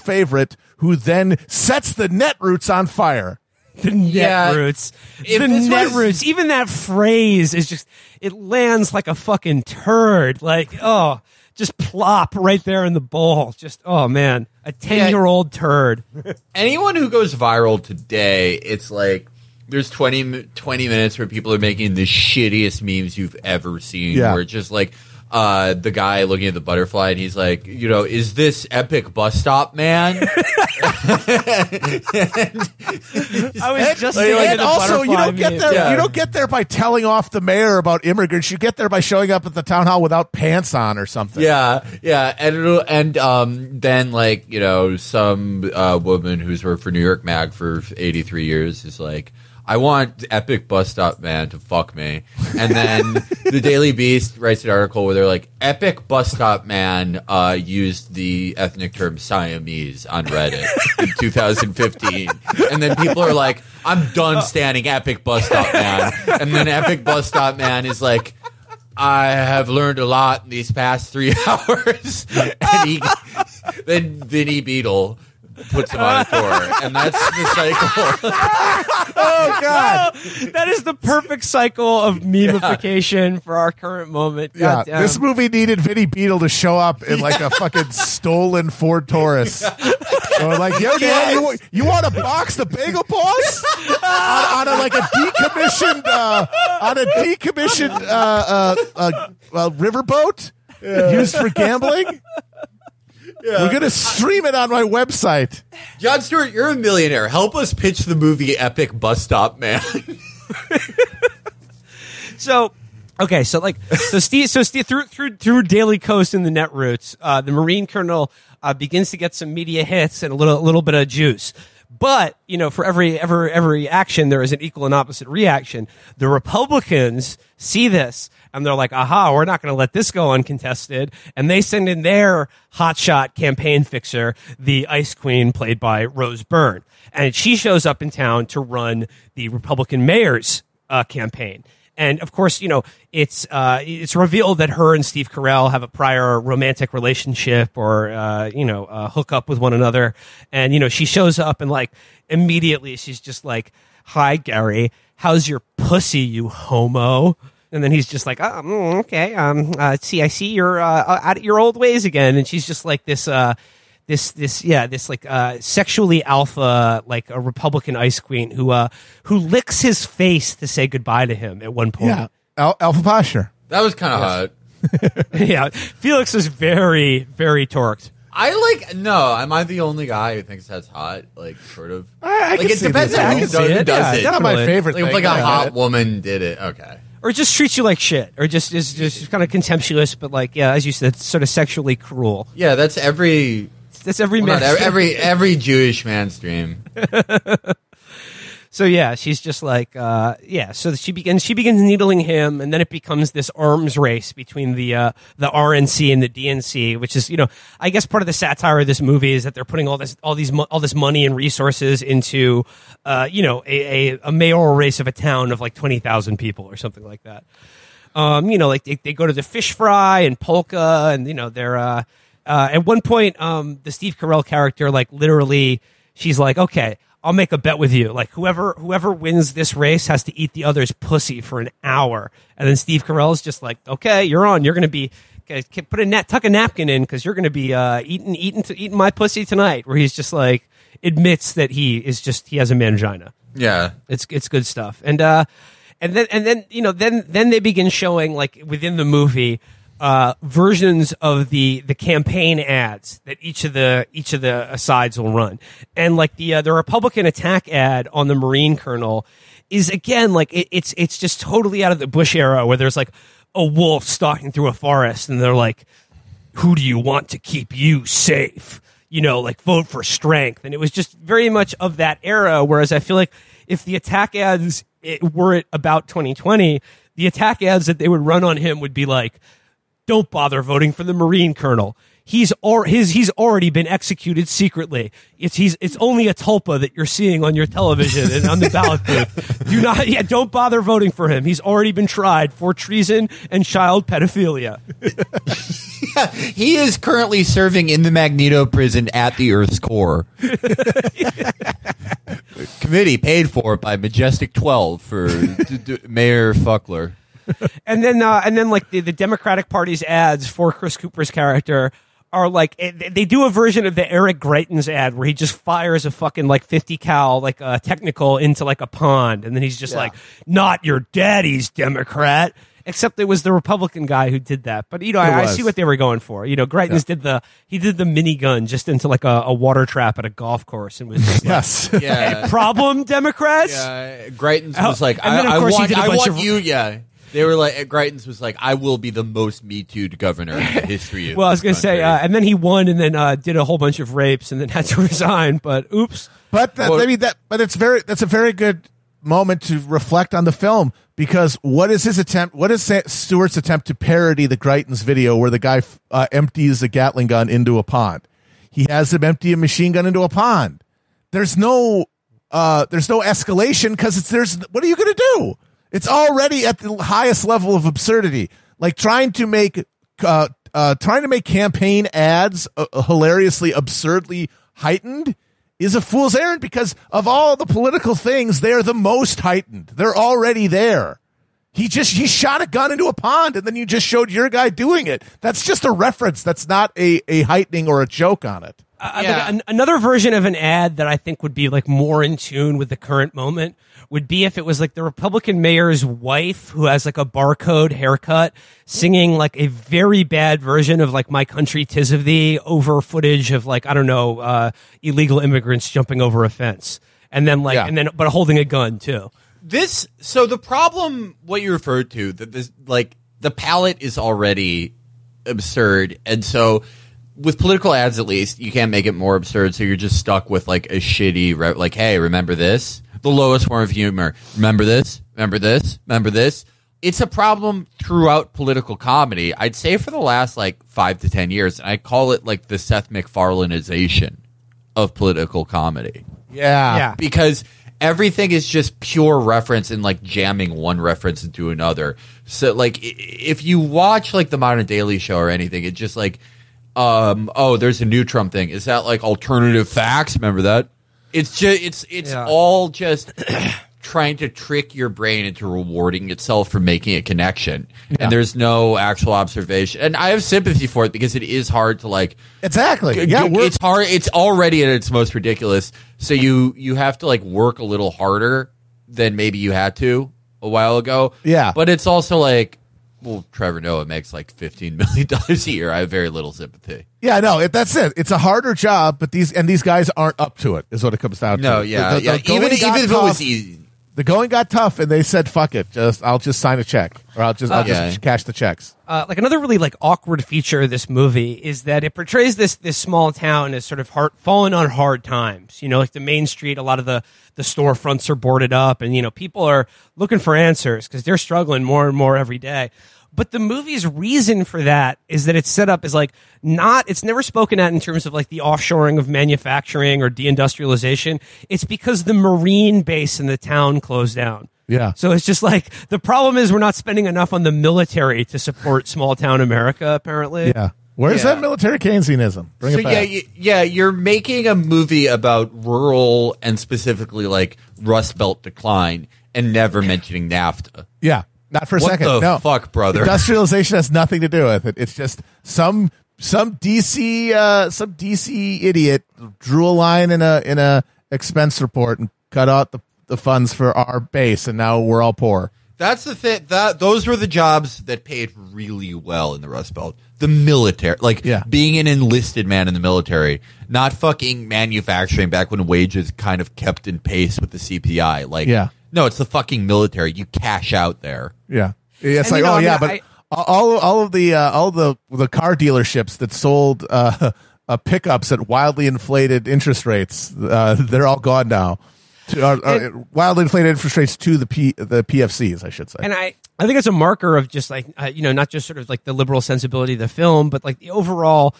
favorite who then sets the netroots on fire. The netroots. The netroots. Even that phrase is just, it lands like a fucking turd. Like, oh, just plop right there in the bowl. Just, oh, man, a 10-year-old turd. Anyone who goes viral today, it's like there's 20 minutes where people are making the shittiest memes you've ever seen. Yeah. Where it's just like the guy looking at the butterfly, and he's like, you know, is this epic bus stop, man? I was just saying, and also you don't get there by telling off the mayor about immigrants. You get there by showing up at the town hall without pants on or something. Yeah, and then, like, you know, some woman who's worked for New York Mag for 83 years is like, I want epic bus stop man to fuck me. And then the Daily Beast writes an article where they're like, epic bus stop man used the ethnic term Siamese on Reddit in 2015. And then people are like, I'm done standing epic bus stop man. And then epic bus stop man is like, I have learned a lot in these past 3 hours. And then he Vinny Beetle puts him on a tour, and that's the cycle. Oh God, no, that is the perfect cycle of memification for our current moment. Yeah, goddamn. This movie needed Vinny Beetle to show up in like a fucking stolen Ford Taurus. So like, yo, dad, you want to box the bagel boss on a decommissioned riverboat used for gambling? Yeah. We're going to stream it on my website. Jon Stewart, you're a millionaire. Help us pitch the movie Epic Bus Stop Man. So Steve through Daily Coast and the Netroots, the Marine Colonel begins to get some media hits and a little bit of juice. But, you know, for every action, there is an equal and opposite reaction. The Republicans see this, and they're like, aha, we're not going to let this go uncontested. And they send in their hotshot campaign fixer, the Ice Queen, played by Rose Byrne. And she shows up in town to run the Republican mayor's campaign. And, of course, you know, it's revealed that her and Steve Carell have a prior romantic relationship or, hook up with one another. And, you know, she shows up and, like, immediately she's just like, hi, Gary, how's your pussy, you homo? And then he's just like, oh, okay, I see you're out of your old ways again. And she's just like this sexually alpha, like a Republican ice queen who licks his face to say goodbye to him at one point. Yeah, alpha posture. That was kind of hot. Yeah, Felix is very, very torqued. Am I the only guy who thinks that's hot? Like, sort of. It depends on who does it. Yeah, it's not my favorite thing. Like a hot woman did it. Okay. Or just treats you like shit, or just is just kind of contemptuous, but like, yeah, as you said, sort of sexually cruel. Yeah, that's every man, every Jewish man's dream. So yeah, she's just like, So she begins needling him, and then it becomes this arms race between the RNC and the DNC, which is, you know, I guess part of the satire of this movie is that they're putting all this money and resources into, a mayoral race of a town of like 20,000 people or something like that. They go to the fish fry and polka, and you know they're. At one point, the Steve Carell character, like, literally, she's like, okay, I'll make a bet with you. Like, whoever wins this race has to eat the other's pussy for an hour. And then Steve Carell's just like, okay, you're on. You're going to be, tuck a napkin in because you're going to be eating my pussy tonight. Where he's just like, admits that he has a mangina. Yeah. It's good stuff. And then they begin showing, like, within the movie, versions of the campaign ads that each of the sides will run, and like the Republican attack ad on the Marine Colonel is again like it's just totally out of the Bush era where there's like a wolf stalking through a forest and they're like, who do you want to keep you safe? You know, like vote for strength, and it was just very much of that era. Whereas I feel like if the attack ads were about 2020, the attack ads that they would run on him would be like, don't bother voting for the Marine Colonel. He's already been executed secretly. It's only a tulpa that you're seeing on your television and on the ballot booth. Don't bother voting for him. He's already been tried for treason and child pedophilia. Yeah, he is currently serving in the Magneto prison at the Earth's core. Committee paid for by Majestic 12 for Mayor Fuckler. And then, like the Democratic Party's ads for Chris Cooper's character are like they do a version of the Eric Greitens ad where he just fires a fucking like 50 cal like technical into like a pond, and then he's just like, "Not your daddy's Democrat." Except it was the Republican guy who did that. But you know, I see what they were going for. You know, Greitens did the minigun just into like a water trap at a golf course, and was just like, hey, problem Democrats. Yeah, Greitens was like, I want you. They were like, Greitens was like, I will be the most Me Too'd governor in the history of well, I was going to say, and then he won and then did a whole bunch of rapes and then had to resign, but oops. But that's a very good moment to reflect on the film, because what is Stewart's attempt to parody the Greitens video where the guy empties a Gatling gun into a pond? He has him empty a machine gun into a pond. There's no escalation because what are you going to do? It's already at the highest level of absurdity. Like trying to make campaign ads hilariously, absurdly heightened is a fool's errand because of all the political things, they're the most heightened. They're already there. He shot a gun into a pond, and then you just showed your guy doing it. That's just a reference. That's not a heightening or a joke on it. Another version of an ad that I think would be like more in tune with the current moment would be if it was like the Republican mayor's wife who has like a barcode haircut singing like a very bad version of like My Country 'Tis of Thee over footage of like, I don't know, illegal immigrants jumping over a fence and then like but holding a gun too. This, so the problem, what you referred to, that this, like, the palette is already absurd, and so with political ads, at least, you can't make it more absurd, so you're just stuck with, like, a shitty, like, hey, remember this? The lowest form of humor. Remember this? Remember this? Remember this? It's a problem throughout political comedy, I'd say, for the last, like, 5 to 10 years, and I call it, like, the Seth MacFarlaneization of political comedy. Yeah. Because everything is just pure reference and like jamming one reference into another. So like if you watch like the modern Daily Show or anything, it's just like, there's a new Trump thing. Is that like alternative facts? Remember that? It's just all just trying to trick your brain into rewarding itself for making a connection. Yeah. And there's no actual observation. And I have sympathy for it because it is hard to like exactly. It's hard. It's already at its most ridiculous. So you have to like work a little harder than maybe you had to a while ago. Yeah. But it's also like, well, Trevor Noah makes like $15 million a year. I have very little sympathy. Yeah, no, that's it. It's a harder job, but these guys aren't up to it is what it comes down to. No, yeah. Even if it was easy. The going got tough, and they said, "Fuck it, I'll just sign a check, or I'll just cash the checks." Like another really like awkward feature of this movie is that it portrays this small town as sort of fallen on hard times. You know, like the main street, a lot of the storefronts are boarded up, and you know people are looking for answers because they're struggling more and more every day. But the movie's reason for that is that it's set up as like it's never spoken at in terms of like the offshoring of manufacturing or deindustrialization. It's because the marine base in the town closed down. Yeah. So it's just like the problem is we're not spending enough on the military to support small town America, apparently. Yeah. Where's that military Keynesianism? Bring it back. You're making a movie about rural and specifically like Rust Belt decline and never mentioning NAFTA. Yeah. Not for a second. What the fuck, brother? Industrialization has nothing to do with it. It's just some DC idiot drew a line in a expense report and cut out the funds for our base, and now we're all poor. That's the thing. Those were the jobs that paid really well in the Rust Belt. The military, being an enlisted man in the military, not fucking manufacturing back when wages kind of kept in pace with the CPI. No, it's the fucking military. You cash out there. Yeah. It's like, all of the car dealerships that sold pickups at wildly inflated interest rates, they're all gone now. Wildly inflated interest rates to the PFCs, I should say. And I think it's a marker of just like, not just sort of like the liberal sensibility of the film, but like the overall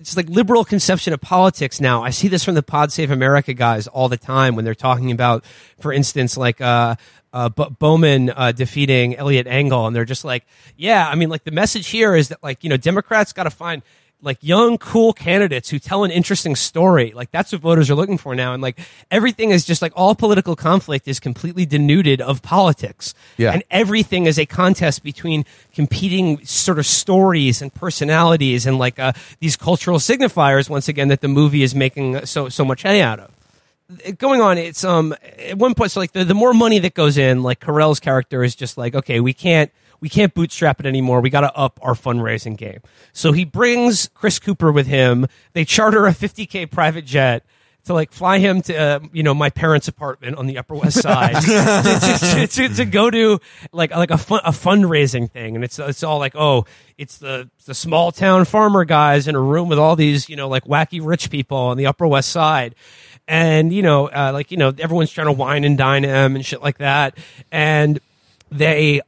just like liberal conception of politics now. I see this from the Pod Save America guys all the time when they're talking about, for instance, like Bowman defeating Elliot Engel. And they're just like, yeah, I mean, like the message here is that like, Democrats got to find like young, cool candidates who tell an interesting story. Like that's what voters are looking for now. And like everything is just like all political conflict is completely denuded of politics. Yeah. And everything is a contest between competing sort of stories and personalities and like these cultural signifiers, once again, that the movie is making so much hay out of. Going on, it's at one point, so like the more money that goes in, like Carell's character is just like, okay, we can't bootstrap it anymore. We got to up our fundraising game. So he brings Chris Cooper with him. They charter a $50,000 private jet to like fly him to my parents' apartment on the Upper West Side to go to a fundraising thing. And it's all like, oh, it's the small town farmer guys in a room with all these like wacky rich people on the Upper West Side. And everyone's trying to wine and dine him and shit like that. And they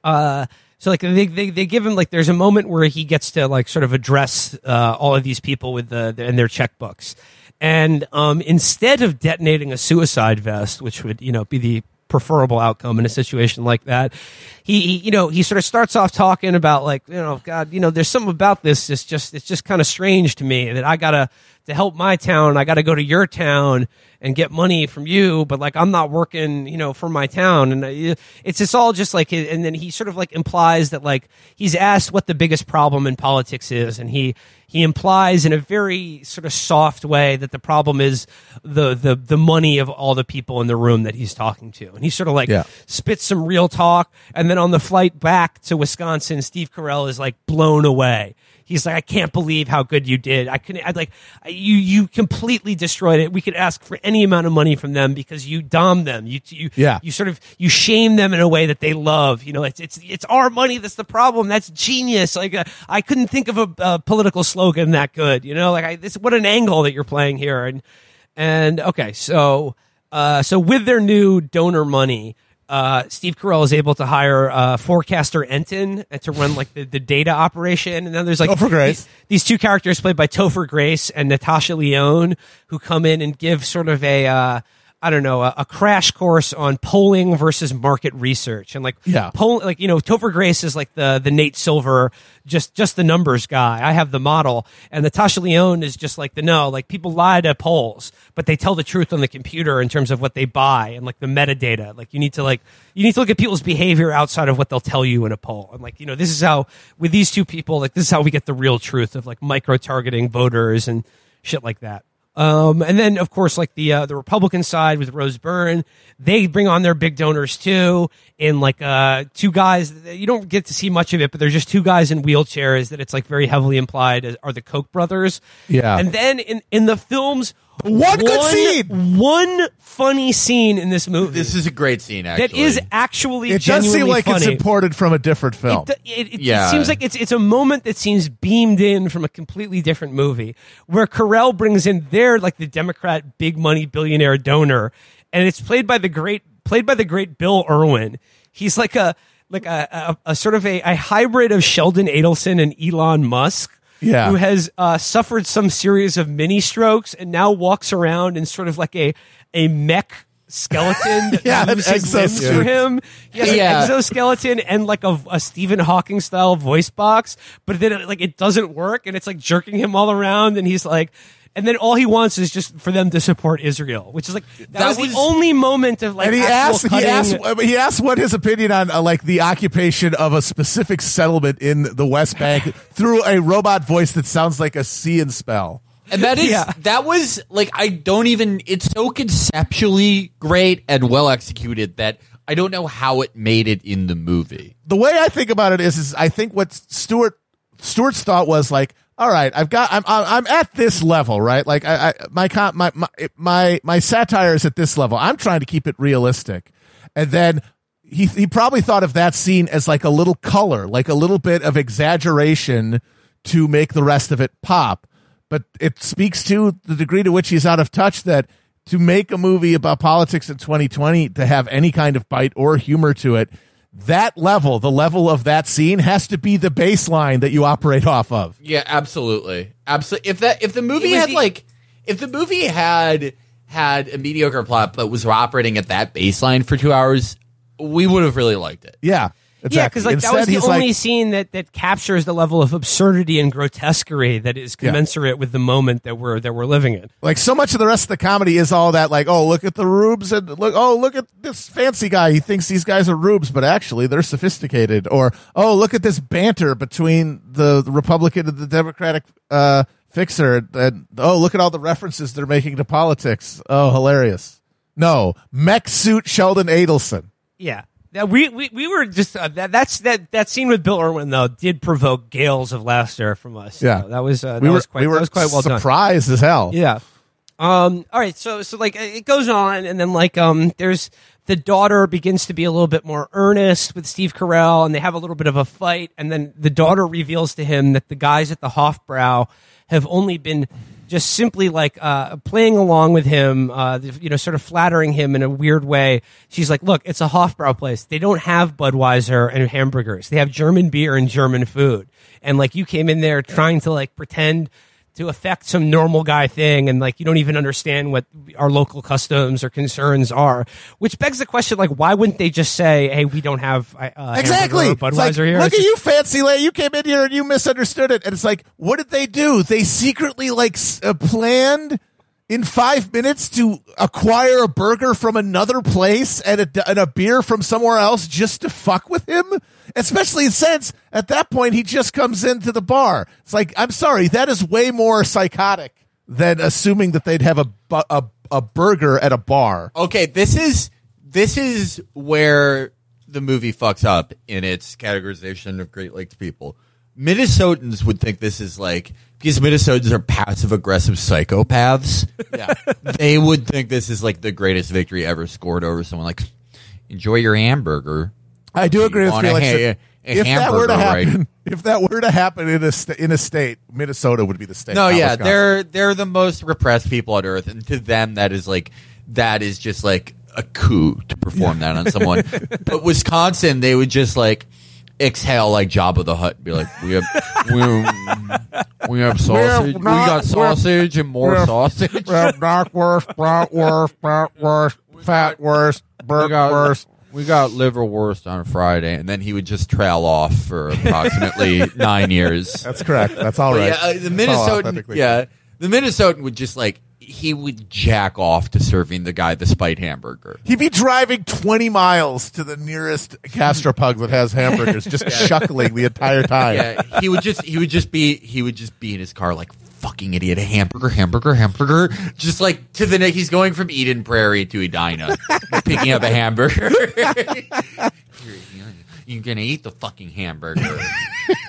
so like they give him like there's a moment where he gets to like sort of address all of these people with their checkbooks, and instead of detonating a suicide vest, which would be the preferable outcome in a situation like that, he sort of starts off talking about like God, there's something about this it's just kind of strange to me that I gotta to help my town, I got to go to your town and get money from you. But like, I'm not working, you know, for my town. And it's just all just like, and then he sort of like implies that like, he's asked what the biggest problem in politics is. And he implies in a very sort of soft way that the problem is the money of all the people in the room that he's talking to. And he sort of like spits some real talk. And then on the flight back to Wisconsin, Steve Carell is like blown away. He's like, I can't believe how good you did. You completely destroyed it. We could ask for any amount of money from them because you domed them. You sort of, you shame them in a way that they love. You know, it's our money. That's the problem. That's genius. Like, I couldn't think of a political slogan that good. You know, like what an angle that you're playing here. And okay. So with their new donor money, Steve Carell is able to hire forecaster Enton to run like the data operation, and then there's like Topher Grace. These two characters played by Topher Grace and Natasha Lyonne, who come in and give sort of a crash course on polling versus market research, and Topher Grace is like the Nate Silver, just the numbers guy. I have the model, and Natasha Lyonne is just like people lie to polls, but they tell the truth on the computer in terms of what they buy and like the metadata. Like you need to look at people's behavior outside of what they'll tell you in a poll. And like, you know, this is how with these two people, like this is how we get the real truth of like micro targeting voters and shit like that. And then, of course, like the Republican side with Rose Byrne, they bring on their big donors too. And like two guys, you don't get to see much of it, but they're just two guys in wheelchairs that it's like very heavily implied are the Koch brothers. Yeah. And then in the film's one funny scene in this movie. This is a great scene. Actually, that is actually it does seem like funny. It's imported from a different film. It seems like it's a moment that seems beamed in from a completely different movie, where Carell brings in their like the Democrat big money billionaire donor, and it's played by the great Bill Irwin. He's like a sort of a hybrid of Sheldon Adelson and Elon Musk. Yeah. Who has suffered some series of mini strokes and now walks around in sort of like a mech skeleton. Yeah, an exosuit for him. He has an exoskeleton and like a Stephen Hawking style voice box, but then it doesn't work and it's like jerking him all around, and he's like. And then all he wants is just for them to support Israel, which is like that was the only moment of like. And he asked what his opinion on like the occupation of a specific settlement in the West Bank through a robot voice that sounds like a Saiyan spell. And that was like it's so conceptually great and well executed that I don't know how it made it in the movie. The way I think about it is I think what Stewart's thought was like. All right, I'm at this level, right? Like my satire is at this level. I'm trying to keep it realistic. And then he probably thought of that scene as like a little color, like a little bit of exaggeration to make the rest of it pop. But it speaks to the degree to which he's out of touch that to make a movie about politics in 2020 to have any kind of bite or humor to it, that level, the level of that scene has to be the baseline that you operate off of. Yeah, absolutely. Absolutely. If the movie had a mediocre plot but was operating at that baseline for 2 hours, we would have really liked it. Yeah. Exactly. Yeah, because like instead, that was the only scene that captures the level of absurdity and grotesquerie that is commensurate with the moment that we're living in. Like so much of the rest of the comedy is all that, like, oh, look at the rubes, and look at this fancy guy. He thinks these guys are rubes, but actually they're sophisticated. Or oh, look at this banter between the Republican and the Democratic fixer. And oh, look at all the references they're making to politics. Oh, hilarious! No, mech suit Sheldon Adelson. Yeah. Now, we were just that scene with Bill Irwin though did provoke gales of laughter from us. Yeah, so that was quite well done. Surprised as hell. Yeah. All right. So like it goes on, and then like there's the daughter begins to be a little bit more earnest with Steve Carell, and they have a little bit of a fight, and then the daughter reveals to him that the guys at the Hofbrau have only been just simply like playing along with him, you know, sort of flattering him in a weird way. She's like, look, it's a Hofbrau place. They don't have Budweiser and hamburgers. They have German beer and German food. And like you came in there trying to like pretend to affect some normal guy thing, and like you don't even understand what our local customs or concerns are, which begs the question: like, why wouldn't they just say, "Hey, we don't have exactly Budweiser like, here"? Look at you, fancy lady! You came in here and you misunderstood it. And it's like, what did they do? They secretly planned in 5 minutes to acquire a burger from another place and a beer from somewhere else just to fuck with him. Especially since at that point he just comes into the bar. It's like, I'm sorry, that is way more psychotic than assuming that they'd have a burger at a bar. Okay, this is where the movie fucks up in its categorization of Great Lakes people. Minnesotans would think this is like, because Minnesotans are passive aggressive psychopaths. Yeah, they would think this is like the greatest victory ever scored over someone. Like, enjoy your hamburger. I do agree with Felix. If that were to happen, right? If that were to happen in a state, Minnesota would be the state. No, yeah, Wisconsin. they're the most repressed people on earth, and to them that is just like a coup to perform that on someone. But Wisconsin, they would just like exhale like Jabba the Hutt, and be like, we have sausage, we got sausage and more sausage. We have knockwurst, bratwurst, bratwurst, fatwurst, burgerwurst. We got liverwurst on Friday, and then he would just trail off for approximately 9 years. That's correct. That's all right. But yeah, the Minnesotan would just like he would jack off to serving the guy the spite hamburger. He'd be driving 20 miles to the nearest gastropub that has hamburgers, just chuckling the entire time. Yeah, he would just be in his car like, fucking idiot, hamburger, just like to the neck. He's going from Eden Prairie to Edina, picking up a hamburger. You're gonna eat the fucking hamburger.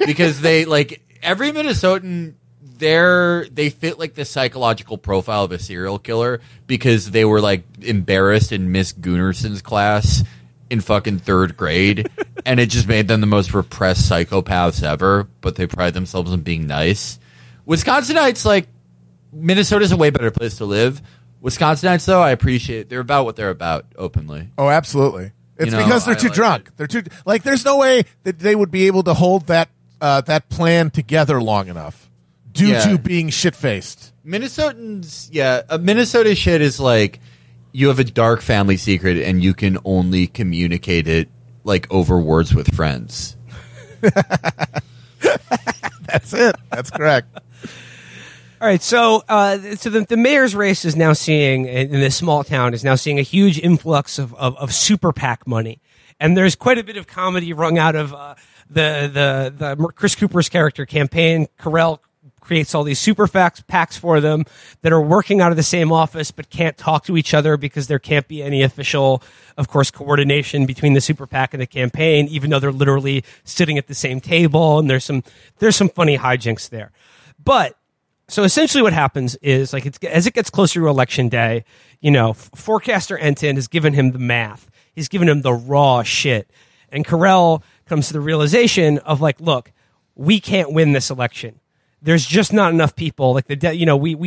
Because they like every Minnesotan, they fit like the psychological profile of a serial killer because they were like embarrassed in Miss Gunnarsson's class in fucking third grade, and it just made them the most repressed psychopaths ever, but they pride themselves on being nice. Wisconsinites, like, Minnesota's a way better place to live. Wisconsinites, though, I appreciate they're about what they're about openly. Oh, absolutely. It's because they're too drunk. They're too like. There's no way that they would be able to hold that plan together long enough due to being shit faced. Minnesotans, yeah, Minnesota shit is like you have a dark family secret and you can only communicate it like over words with friends. That's it. That's correct. All right, so the mayor's race is now seeing, in this small town, is now seeing a huge influx of super PAC money. And there's quite a bit of comedy wrung out of the Chris Cooper's character campaign. Carell creates all these super PACs for them that are working out of the same office but can't talk to each other because there can't be any official, of course, coordination between the super PAC and the campaign, even though they're literally sitting at the same table. And there's some funny hijinks there. But so essentially what happens is, like, as it gets closer to election day, you know, forecaster Enton has given him the math. He's given him the raw shit. And Carell comes to the realization of, like, look, we can't win this election. There's just not enough people. Like, we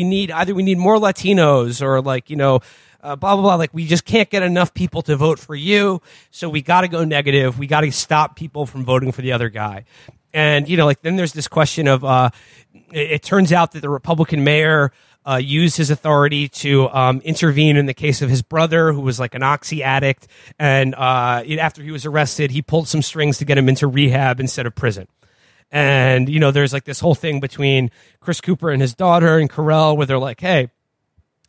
need more Latinos or, like, you know, blah, blah, blah. Like, we just can't get enough people to vote for you. So we got to go negative. We got to stop people from voting for the other guy. And, you know, like, then there's this question of it turns out that the Republican mayor used his authority to intervene in the case of his brother, who was like an oxy addict. And after he was arrested, he pulled some strings to get him into rehab instead of prison. And, you know, there's like this whole thing between Chris Cooper and his daughter and Carell where they're like, hey,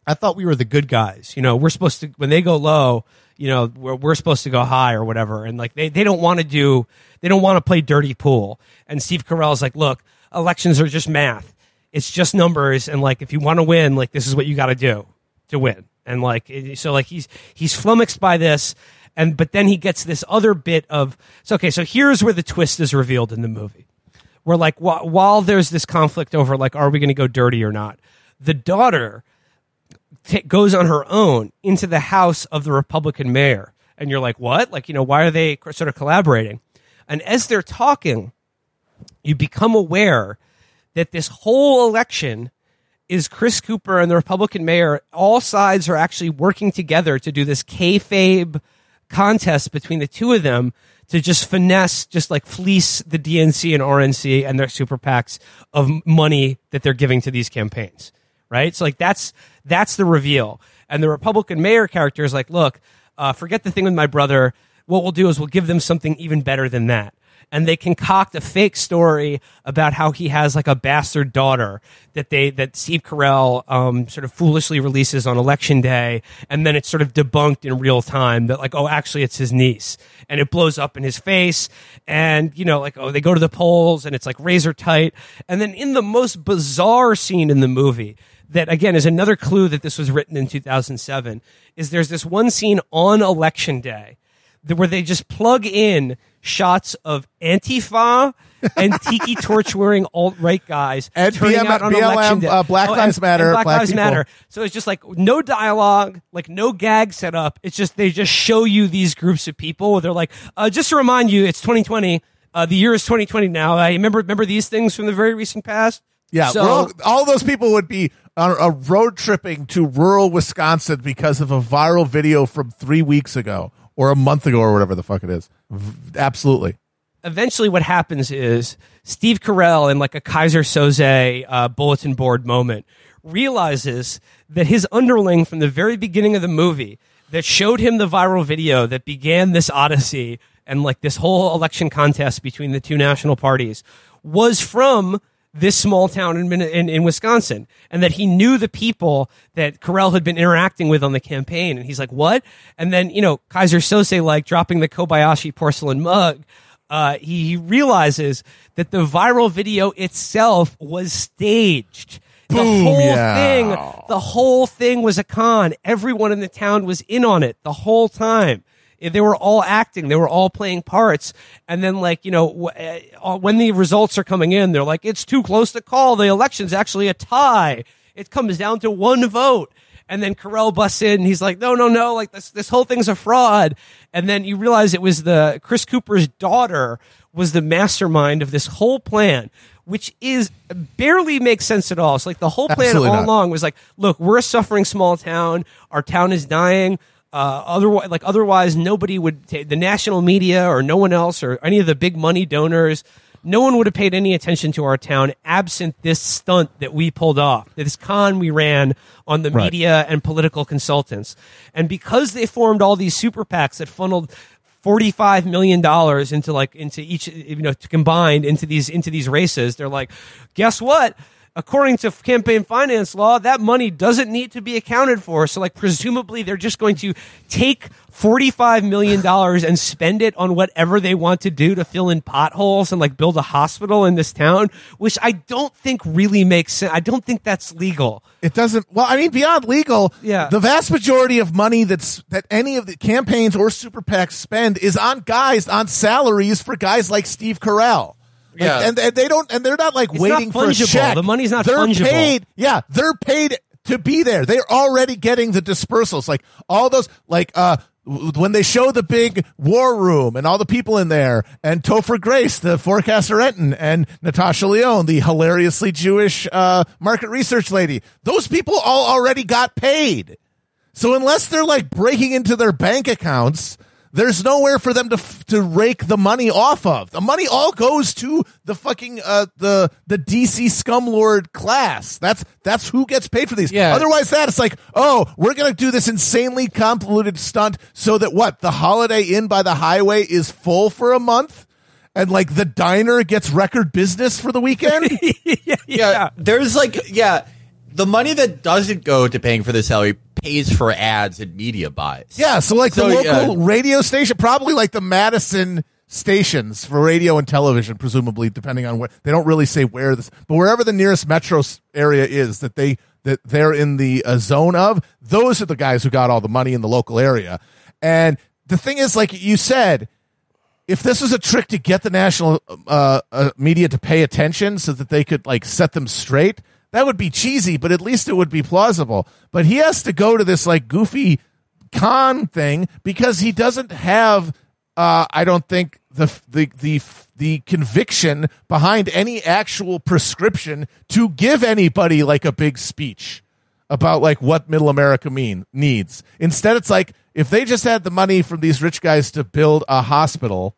I thought we were the good guys. You know, we're supposed to, when they go low, you know, we're supposed to go high or whatever. And like they don't want to play dirty pool. And Steve Carell's like, look, elections are just math. It's just numbers. And like, if you want to win, like, this is what you got to do to win. And like, so like he's flummoxed by this. And but then he gets this other bit of, so, okay, so here's where the twist is revealed in the movie. We're like, while there's this conflict over, like, are we going to go dirty or not? The daughter goes on her own into the house of the Republican mayor. And you're like, what? Like, you know, why are they sort of collaborating? And as they're talking, you become aware that this whole election is Chris Cooper and the Republican mayor. All sides are actually working together to do this kayfabe contest between the two of them to just finesse, just like fleece the DNC and RNC and their super PACs of money that they're giving to these campaigns, right? So like that's the reveal. And the Republican mayor character is like, look, forget the thing with my brother. What we'll do is we'll give them something even better than that. And they concoct a fake story about how he has like a bastard daughter that Steve Carell sort of foolishly releases on election day, and then it's sort of debunked in real time that like, oh, actually it's his niece, and it blows up in his face, and you know, like, oh, they go to the polls and it's like razor tight, and then in the most bizarre scene in the movie that again is another clue that this was written in 2007 is there's this one scene on election day where they just plug in shots of Antifa and tiki torch-wearing alt-right guys and turning out on election day. Black Lives Matter. So it's just like no dialogue, like no gag set up. It's just they just show you these groups of people where they're like, just to remind you, it's 2020. The year is 2020 now. I remember these things from the very recent past. Yeah, so, all those people would be a road tripping to rural Wisconsin because of a viral video from 3 weeks ago. Or a month ago, or whatever the fuck it is. Absolutely. Eventually, what happens is Steve Carell, in like a Kaiser Soze bulletin board moment, realizes that his underling from the very beginning of the movie that showed him the viral video that began this odyssey and like this whole election contest between the two national parties was from this small town in Wisconsin, and that he knew the people that Carell had been interacting with on the campaign. And he's like, what? And then, you know, Kaiser Soze, like dropping the Kobayashi porcelain mug, he realizes that the viral video itself was staged. The whole thing was a con. Everyone in the town was in on it the whole time. They were all acting. They were all playing parts. And then, like, you know, when the results are coming in, they're like, it's too close to call. The election's actually a tie. It comes down to one vote. And then Carell busts in, and he's like, no, like, this whole thing's a fraud. And then you realize it was Chris Cooper's daughter was the mastermind of this whole plan, which is barely makes sense at all. It's like the whole plan all along was like, look, we're a suffering small town. Our town is dying. Otherwise, nobody would the national media or no one else or any of the big money donors, no one would have paid any attention to our town absent this stunt that we pulled off, this con we ran on the media and political consultants. And because they formed all these super PACs that funneled $45 million into each, combined into these races, they're like, guess what? According to campaign finance law, that money doesn't need to be accounted for. So, like, presumably they're just going to take $45 million and spend it on whatever they want to do to fill in potholes and, like, build a hospital in this town, which I don't think really makes sense. I don't think that's legal. It doesn't. Well, I mean, beyond legal, the vast majority of money that any of the campaigns or super PACs spend is on guys, on salaries for guys like Steve Carell. Like, yeah, and they don't, and they're not like it's waiting not for a check. The money's not fungible. They're paid to be there. They're already getting the dispersals, like all those, like when they show the big war room and all the people in there, and Topher Grace, the forecaster Enton, and Natasha Lyonne, the hilariously Jewish market research lady. Those people all already got paid. So unless they're like breaking into their bank accounts, there's nowhere for them to rake the money off of. The money all goes to the fucking the DC scumlord class. That's who gets paid for these. Yeah. Otherwise, that it's like, oh, we're gonna do this insanely convoluted stunt so that what, the Holiday Inn by the highway is full for a month, and like the diner gets record business for the weekend. There's like the money that doesn't go to paying for the salary pays for ads and media buys. Yeah, so like the local radio station, probably like the Madison stations for radio and television, presumably, depending on where. They don't really say where this, but wherever the nearest metro area is that they're in the zone of, those are the guys who got all the money in the local area. And the thing is, like you said, if this was a trick to get the national media to pay attention so that they could like set them straight, that would be cheesy, but at least it would be plausible. But he has to go to this like goofy con thing because he doesn't have, I don't think, the conviction behind any actual prescription to give anybody like a big speech about like what middle America needs. Instead, it's like, If they just had the money from these rich guys to build a hospital,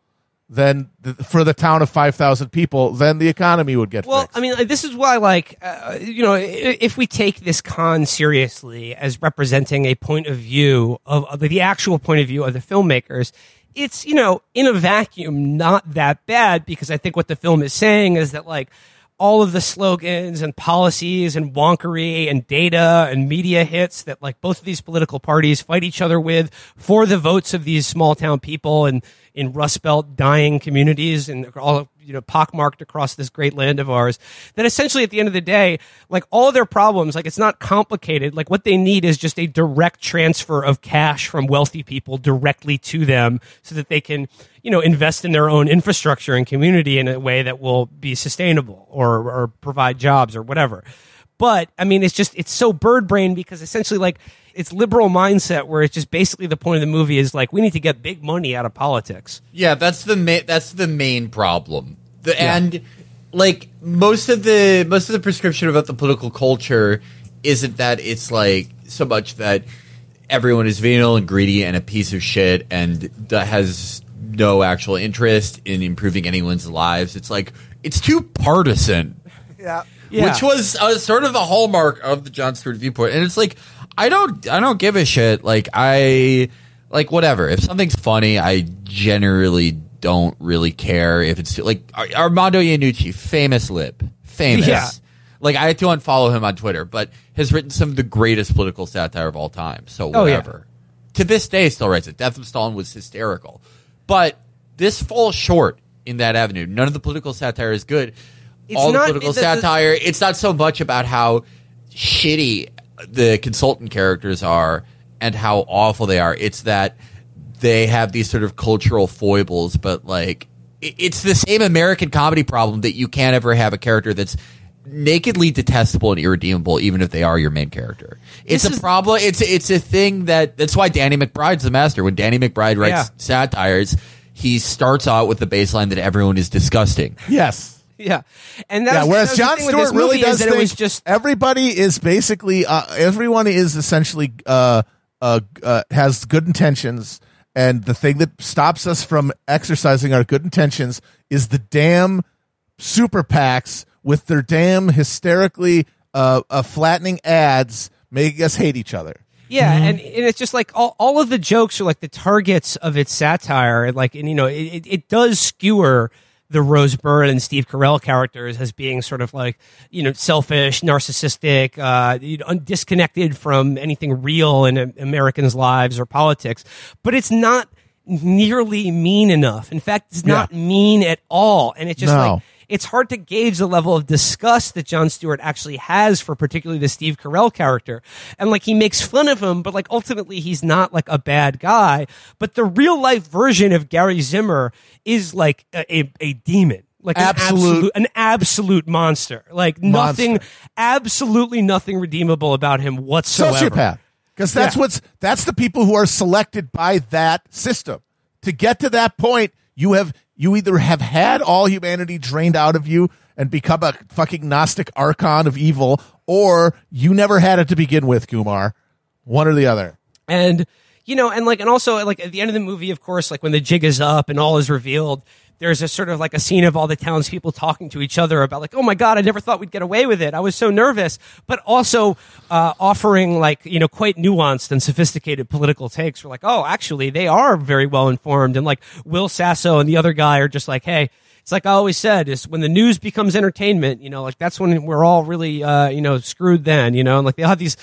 then for the town of 5,000 people, then the economy would get fixed. I mean, this is why, like, you know, if we take this con seriously as representing a point of view of the actual point of view of the filmmakers, it's, you know, in a vacuum, not that bad, because I think what the film is saying is that, like, all of the slogans and policies and wonkery and data and media hits that, like, both of these political parties fight each other with for the votes of these small town people and in Rust Belt dying communities and all, you know, pockmarked across this great land of ours, that essentially at the end of the day, like, all their problems, like, it's not complicated. Like, what they need is just a direct transfer of cash from wealthy people directly to them so that they can, you know, invest in their own infrastructure and community in a way that will be sustainable or provide jobs or whatever. But, I mean, it's just, it's so bird brain, because essentially, like, it's liberal mindset where it's just basically the point of the movie is, like, we need to get big money out of politics. Yeah, that's the main problem. And, like, most of the prescription about the political culture isn't that it's, like, so much that everyone is venal and greedy and a piece of shit and that has no actual interest in improving anyone's lives. It's, like, it's too partisan. Yeah. Yeah. Which was sort of the hallmark of the Jon Stewart viewpoint. And it's like, I don't give a shit. Like, I whatever. If something's funny, I generally don't really care. If it's like Armando Iannucci, famous lib. Famous. Yeah. Like, I had to unfollow him on Twitter, but has written some of the greatest political satire of all time. So whatever. Yeah. To this day, still writes it. Death of Stalin was hysterical. But this falls short in that avenue. None of the political satire is good. It's not so much about how shitty the consultant characters are and how awful they are. It's that they have these sort of cultural foibles, but, like, it's the same American comedy problem that you can't ever have a character that's nakedly detestable and irredeemable, even if they are your main character. It's a problem. It's a thing that's why Danny McBride's the master. When Danny McBride writes satires, he starts out with the baseline that everyone is disgusting. Yes. Yeah, and that's whereas Jon Stewart really does think it was just everybody is basically everyone is essentially has good intentions, and the thing that stops us from exercising our good intentions is the damn super PACs with their damn hysterically flattening ads making us hate each other. Yeah, and it's just like all of the jokes are like the targets of its satire, like, and, you know, it does skewer the Rose Byrne and Steve Carell characters as being sort of, like, you know, selfish, narcissistic, disconnected from anything real in Americans' lives or politics. But it's not nearly mean enough. In fact, it's not mean at all. And it's just like, it's hard to gauge the level of disgust that Jon Stewart actually has for particularly the Steve Carell character. And, like, he makes fun of him, but, like, ultimately he's not, like, a bad guy. But the real life version of Gary Zimmer is, like, a demon. Like, an absolute monster. Like, nothing, absolutely nothing redeemable about him whatsoever. Sociopath. Because that's the people who are selected by that system. To get to that point, you either have had all humanity drained out of you and become a fucking Gnostic archon of evil, or you never had it to begin with, Kumar. One or the other. And, you know, and, like, and also, like, at the end of the movie, of course, like, when the jig is up and all is revealed, there's a sort of, like, a scene of all the townspeople talking to each other about, like, oh my God, I never thought we'd get away with it. I was so nervous, but also offering, like, you know, quite nuanced and sophisticated political takes. We're like, oh, actually, they are very well informed. And, like, Will Sasso and the other guy are just like, hey, it's like I always said, is when the news becomes entertainment, you know, like, that's when we're all really, you know, screwed then, you know, and, like, they have these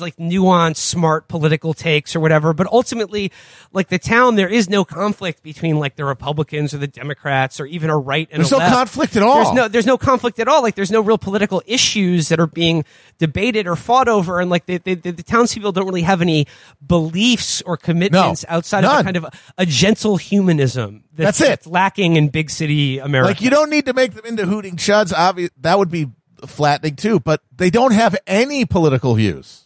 like nuanced, smart political takes or whatever. But ultimately, like, the town, there is no conflict between, like, the Republicans or the Democrats or even a right and a left. There's no conflict at all. There's no conflict at all. Like, there's no real political issues that are being debated or fought over. And, like, the townspeople don't really have any beliefs or commitments outside of a kind of a gentle humanism that's lacking in big city America. Like, you don't need to make them into hooting chuds. Obviously, that would be flattening too, but they don't have any political views.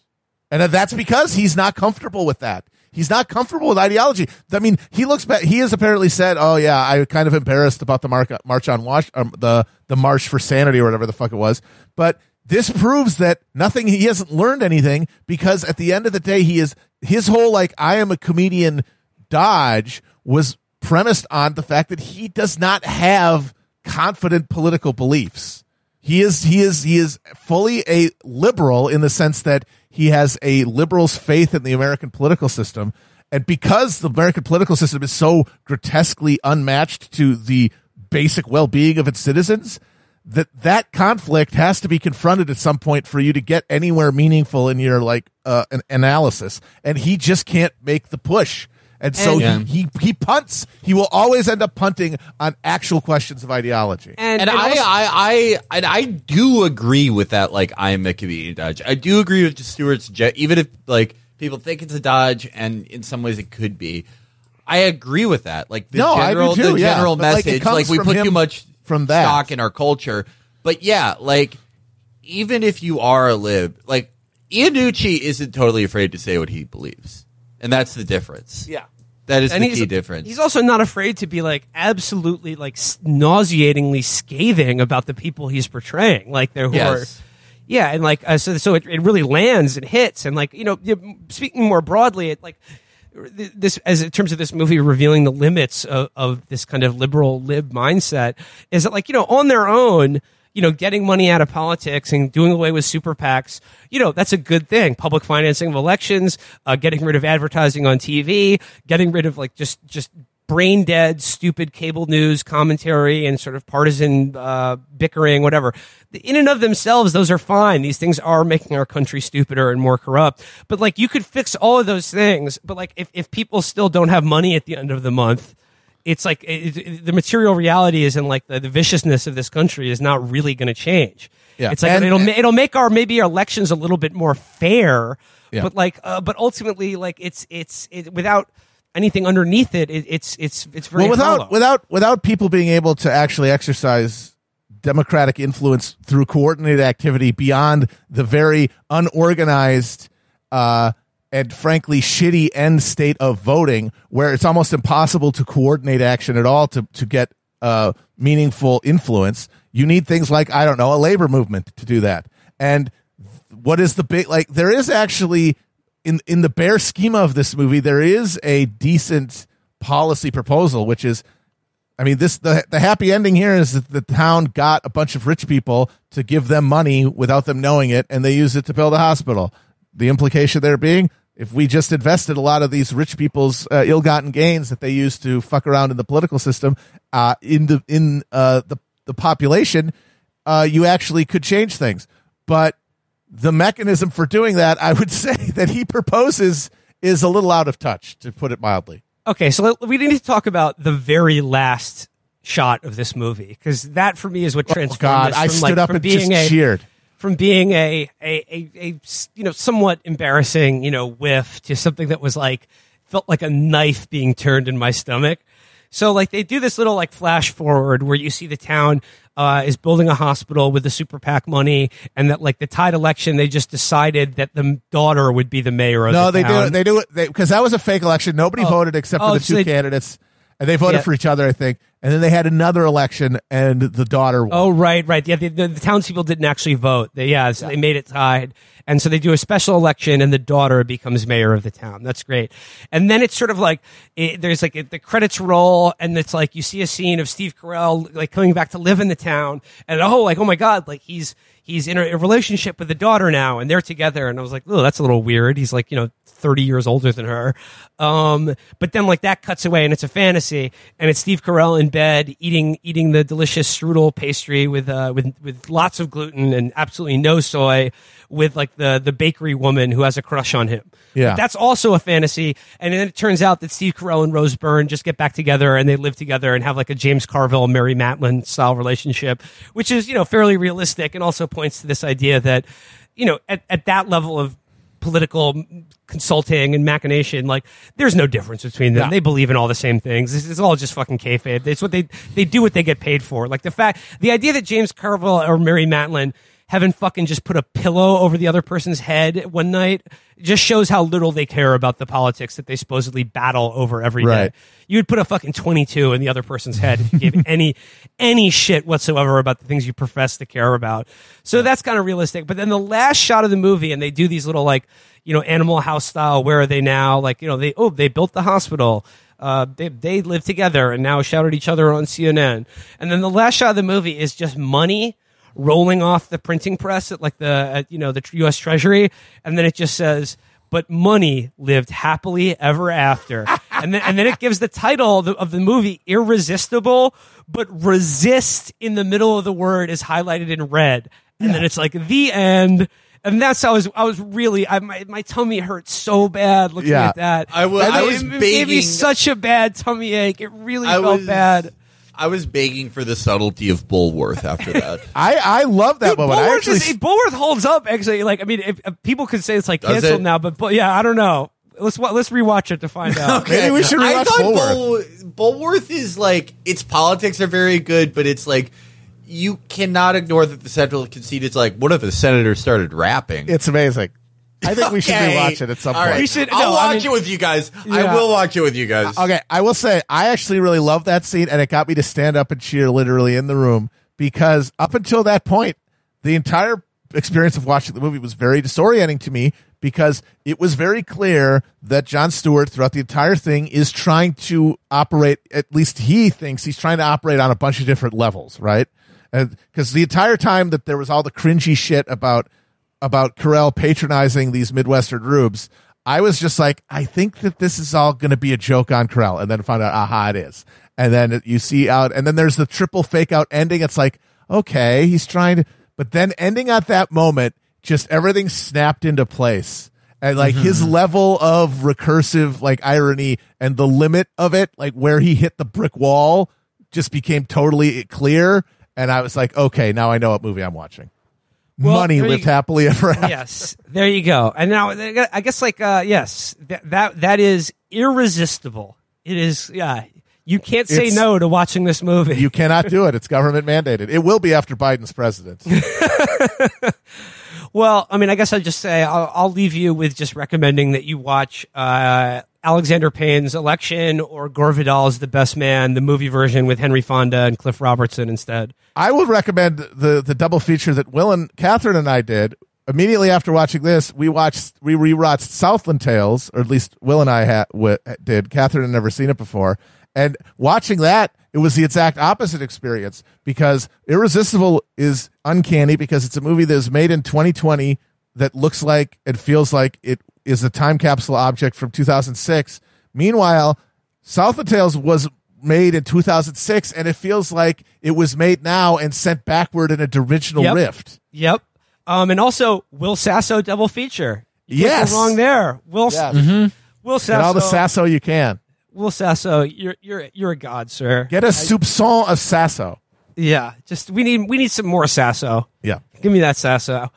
And that's because he's not comfortable with that. He's not comfortable with ideology. I mean, he looks back. He has apparently said, "Oh yeah, I kind of embarrassed about the march on the march for sanity or whatever the fuck it was." But This proves that nothing, he hasn't learned anything, because at the end of the day, he is, his whole, like, I am a comedian dodge was premised on the fact that he does not have confident political beliefs. He is fully a liberal in the sense that he has a liberal's faith in the American political system. And because the American political system is so grotesquely unmatched to the basic well-being of its citizens, that conflict has to be confronted at some point for you to get anywhere meaningful in your like an analysis. And he just can't make the push. And so he punts. He will always end up punting on actual questions of ideology. And I do agree with that. Like, I'm a comedian dodge. I do agree with Stewart's jet, even if like people think it's a dodge, and in some ways it could be. I agree with that. Like the general message, but, like we put too much from that stock in our culture. But yeah, like even if you are a lib, like Iannucci isn't totally afraid to say what he believes. And that's the difference. Yeah. That is the key difference. He's also not afraid to be like absolutely like nauseatingly scathing about the people he's portraying. Like they're who yes. are. Yeah. And like, so it really lands and hits. And like, you know, speaking more broadly, it like this, as in terms of this movie revealing the limits of this kind of liberal lib mindset, is that like, you know, on their own, you know, getting money out of politics and doing away with super PACs, you know, that's a good thing. Public financing of elections, getting rid of advertising on TV, getting rid of like just brain dead, stupid cable news commentary and sort of partisan bickering, whatever. In and of themselves, those are fine. These things are making our country stupider and more corrupt. But like you could fix all of those things. But like if people still don't have money at the end of the month, it's like the material reality is in like the viciousness of this country is not really going to change. Yeah. It's like it'll make our elections a little bit more fair, yeah. But like but ultimately like it's without anything underneath it, it's very hollow. Without people being able to actually exercise democratic influence through coordinated activity beyond the very unorganized and frankly shitty end state of voting, where it's almost impossible to coordinate action at all to get meaningful influence. You need things like, I don't know, a labor movement to do that. And what is the big, like there is actually in the bare schema of this movie, there is a decent policy proposal, which is, I mean, this the happy ending here is that the town got a bunch of rich people to give them money without them knowing it, and they used it to build a hospital. The implication there being, if we just invested a lot of these rich people's ill-gotten gains that they used to fuck around in the political system in the population, you actually could change things. But the mechanism for doing that, I would say that he proposes, is a little out of touch, to put it mildly. Okay, so we need to talk about the very last shot of this movie, because that for me is what transformed this from, I stood like, up from and being just cheered. From being a you know, somewhat embarrassing, you know, whiff to something that was like felt like a knife being turned in my stomach. So like they do this little like flash forward where you see the town is building a hospital with the super PAC money, and that like the tied election they just decided that the daughter would be the mayor of the town. No, they do it because that was a fake election. Nobody voted except for the two candidates. And they voted for each other, I think. And then they had another election, and the daughter won. Oh, right. Yeah, the townspeople didn't actually vote. They made it tied. And so they do a special election, and the daughter becomes mayor of the town. That's great. And then it's sort of like there's like the credits roll, and it's like you see a scene of Steve Carell like coming back to live in the town, and oh my God, like he's in a relationship with the daughter now, and they're together. And I was like, oh, that's a little weird. He's like, you know, 30 years older than her. But then like that cuts away, and it's a fantasy, and it's Steve Carell in bed eating the delicious strudel pastry with lots of gluten and absolutely no soy, with like the bakery woman who has a crush on him. Yeah, but that's also a fantasy. And then it turns out that Steve Carell and Rose Byrne just get back together, and they live together and have like a James Carville, Mary Matlin style relationship, which is, you know, fairly realistic, and also points to this idea that, you know, at that level of political consulting and machination, like there's no difference between them. Yeah. They believe in all the same things. This is all just fucking kayfabe. It's what they do what they get paid for. Like the idea that James Carville or Mary Matlin having fucking just put a pillow over the other person's head one night, just shows how little they care about the politics that they supposedly battle over every day. You would put a fucking 22 in the other person's head if you gave any shit whatsoever about the things you profess to care about. So that's kind of realistic. But then the last shot of the movie, and they do these little, like, you know, Animal House style, where are they now? Like, you know, they built the hospital. They live together and now shout at each other on CNN. And then the last shot of the movie is just money rolling off the printing press at, like, the the U.S. Treasury, and then it just says, "But money lived happily ever after." and then it gives the title of the movie Irresistible, but resist in the middle of the word is highlighted in red, and then it's like the end. And that's how I was really, my tummy hurt so bad looking at that. It gave me such a bad tummy ache. It really felt bad. I was begging for the subtlety of Bullworth after that. I love that moment. Bullworth holds up, actually. Like, I mean, if people could say it's like canceled now, but yeah, I don't know. Let's rewatch it to find out. Okay. Maybe we should rewatch Bullworth. Bullworth is like, its politics are very good, but it's like, you cannot ignore that the central conceit is like, what if a senator started rapping? It's amazing. I think we should rewatch it at some point. Right. I'll watch it with you guys. Yeah. I will watch it with you guys. Okay, I will say, I actually really love that scene, and it got me to stand up and cheer literally in the room, because up until that point, the entire experience of watching the movie was very disorienting to me, because it was very clear that Jon Stewart throughout the entire thing is trying to operate, at least he thinks he's trying to operate on a bunch of different levels, right? Because the entire time that there was all the cringy shit about Carell patronizing these Midwestern rubes, I was just like, I think that this is all going to be a joke on Carell. And then found out, aha, it is. And then you see out, and then there's the triple fake out ending. It's like, okay, he's trying to, but then ending at that moment, just everything snapped into place. And like his level of recursive, like, irony and the limit of it, like where he hit the brick wall, just became totally clear. And I was like, okay, now I know what movie I'm watching. Well, money lived happily ever after. Yes, there you go. And now I guess, like, yes, that is Irresistible. It is, yeah. You can't say no to watching this movie. You cannot do it. It's government mandated. It will be after Biden's presidency. Well, I mean, I guess I'll just say I'll leave you with just recommending that you watch Alexander Payne's Election or Gore Vidal's The Best Man, the movie version with Henry Fonda and Cliff Robertson instead. I will recommend the double feature that Will and Catherine and I did. Immediately after watching this, we rewatched Southland Tales, or at least Will and I did. Catherine had never seen it before. And watching that, it was the exact opposite experience, because Irresistible is uncanny because it's a movie that is made in 2020 that looks like and feels like it is a time capsule object from 2006. Meanwhile, Southland Tales was made in 2006, and it feels like it was made now and sent backward in a dimensional rift. Yep. And also, Will Sasso double feature. Yes. You're wrong there. Will Sasso. Get all the Sasso you can. Will Sasso, you're a god, sir. Get a soupçon of Sasso. Yeah. Just we need some more Sasso. Yeah. Give me that Sasso.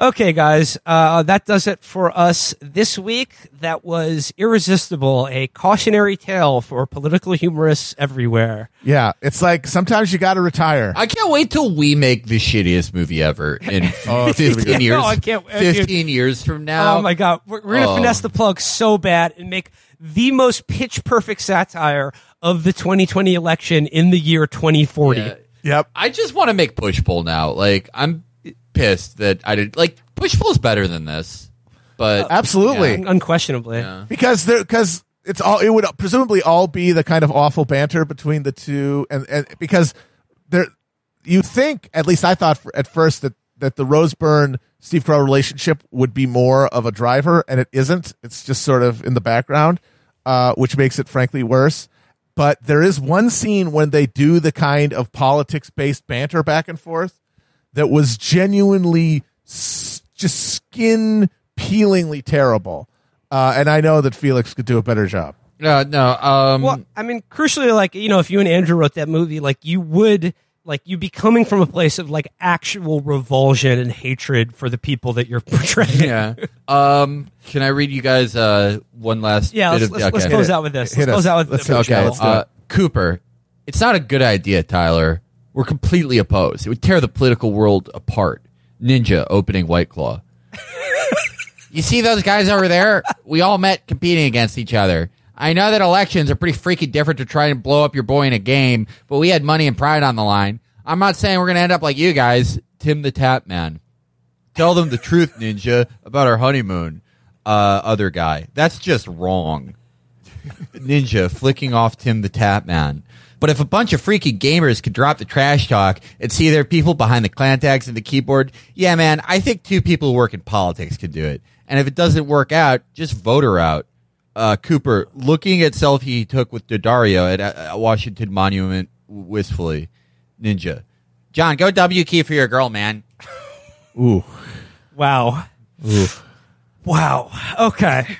Okay, guys, that does it for us this week. That was Irresistible, a cautionary tale for political humorists everywhere. Yeah, it's like sometimes you got to retire. I can't wait till we make the shittiest movie ever in 15 years. No, I can't. 15 years from now. Oh, my God. We're going to finesse the plug so bad and make the most pitch-perfect satire of the 2020 election in the year 2040. Yeah. Yep. I just want to make Pushpull now. Like, I'm pissed that I did. Like, Pushpull's better than this, but absolutely, yeah, unquestionably, yeah. because it's all, it would presumably all be the kind of awful banter between the two, and because there, you think, at least I thought at first that the Rose Byrne Steve Carell relationship would be more of a driver, and it isn't. It's just sort of in the background, which makes it frankly worse. But there is one scene when they do the kind of politics based banter back and forth that was genuinely just skin-peelingly terrible. And I know that Felix could do a better job. No. Well, I mean, crucially, like, you know, if you and Andrew wrote that movie, like, you would, like, you'd be coming from a place of, like, actual revulsion and hatred for the people that you're portraying. Yeah. Can I read you guys one last bit of... let's close out with this. Cooper, it's not a good idea, Tyler. We're completely opposed. It would tear the political world apart. ninja opening White Claw. You see those guys over there? We all met competing against each other. I know that elections are pretty freaking different to try and blow up your boy in a game, but we had money and pride on the line. I'm not saying we're going to end up like you guys. Tim the Tap Man. Tell them the truth, ninja, about our honeymoon. Other guy. That's just wrong. Ninja flicking off Tim the Tap Man. But if a bunch of freaky gamers could drop the trash talk and see their people behind the clan tags and the keyboard, yeah, man, I think two people who work in politics could do it. And if it doesn't work out, just vote her out. Cooper, looking at selfie he took with Daddario at Washington Monument wistfully. Ninja. John, go W key for your girl, man. Ooh. Wow. Ooh. Wow. Okay.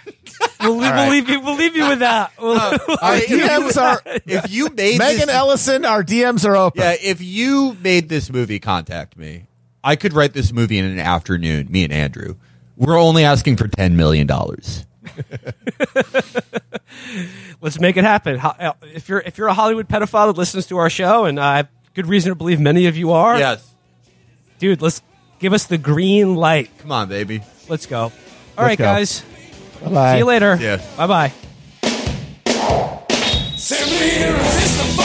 We'll leave you with that. Our DMs are. If you made Megan Ellison, our DMs are open. Yeah, if you made this movie, contact me. I could write this movie in an afternoon. Me and Andrew. We're only asking for $10 million. Let's make it happen. If you're a Hollywood pedophile that listens to our show, and I have good reason to believe many of you are. Yes, dude. Let's give us the green light. Come on, baby. Let's go. All right, guys. Bye-bye. See you later. Yeah. Bye-bye. Simply irresistible.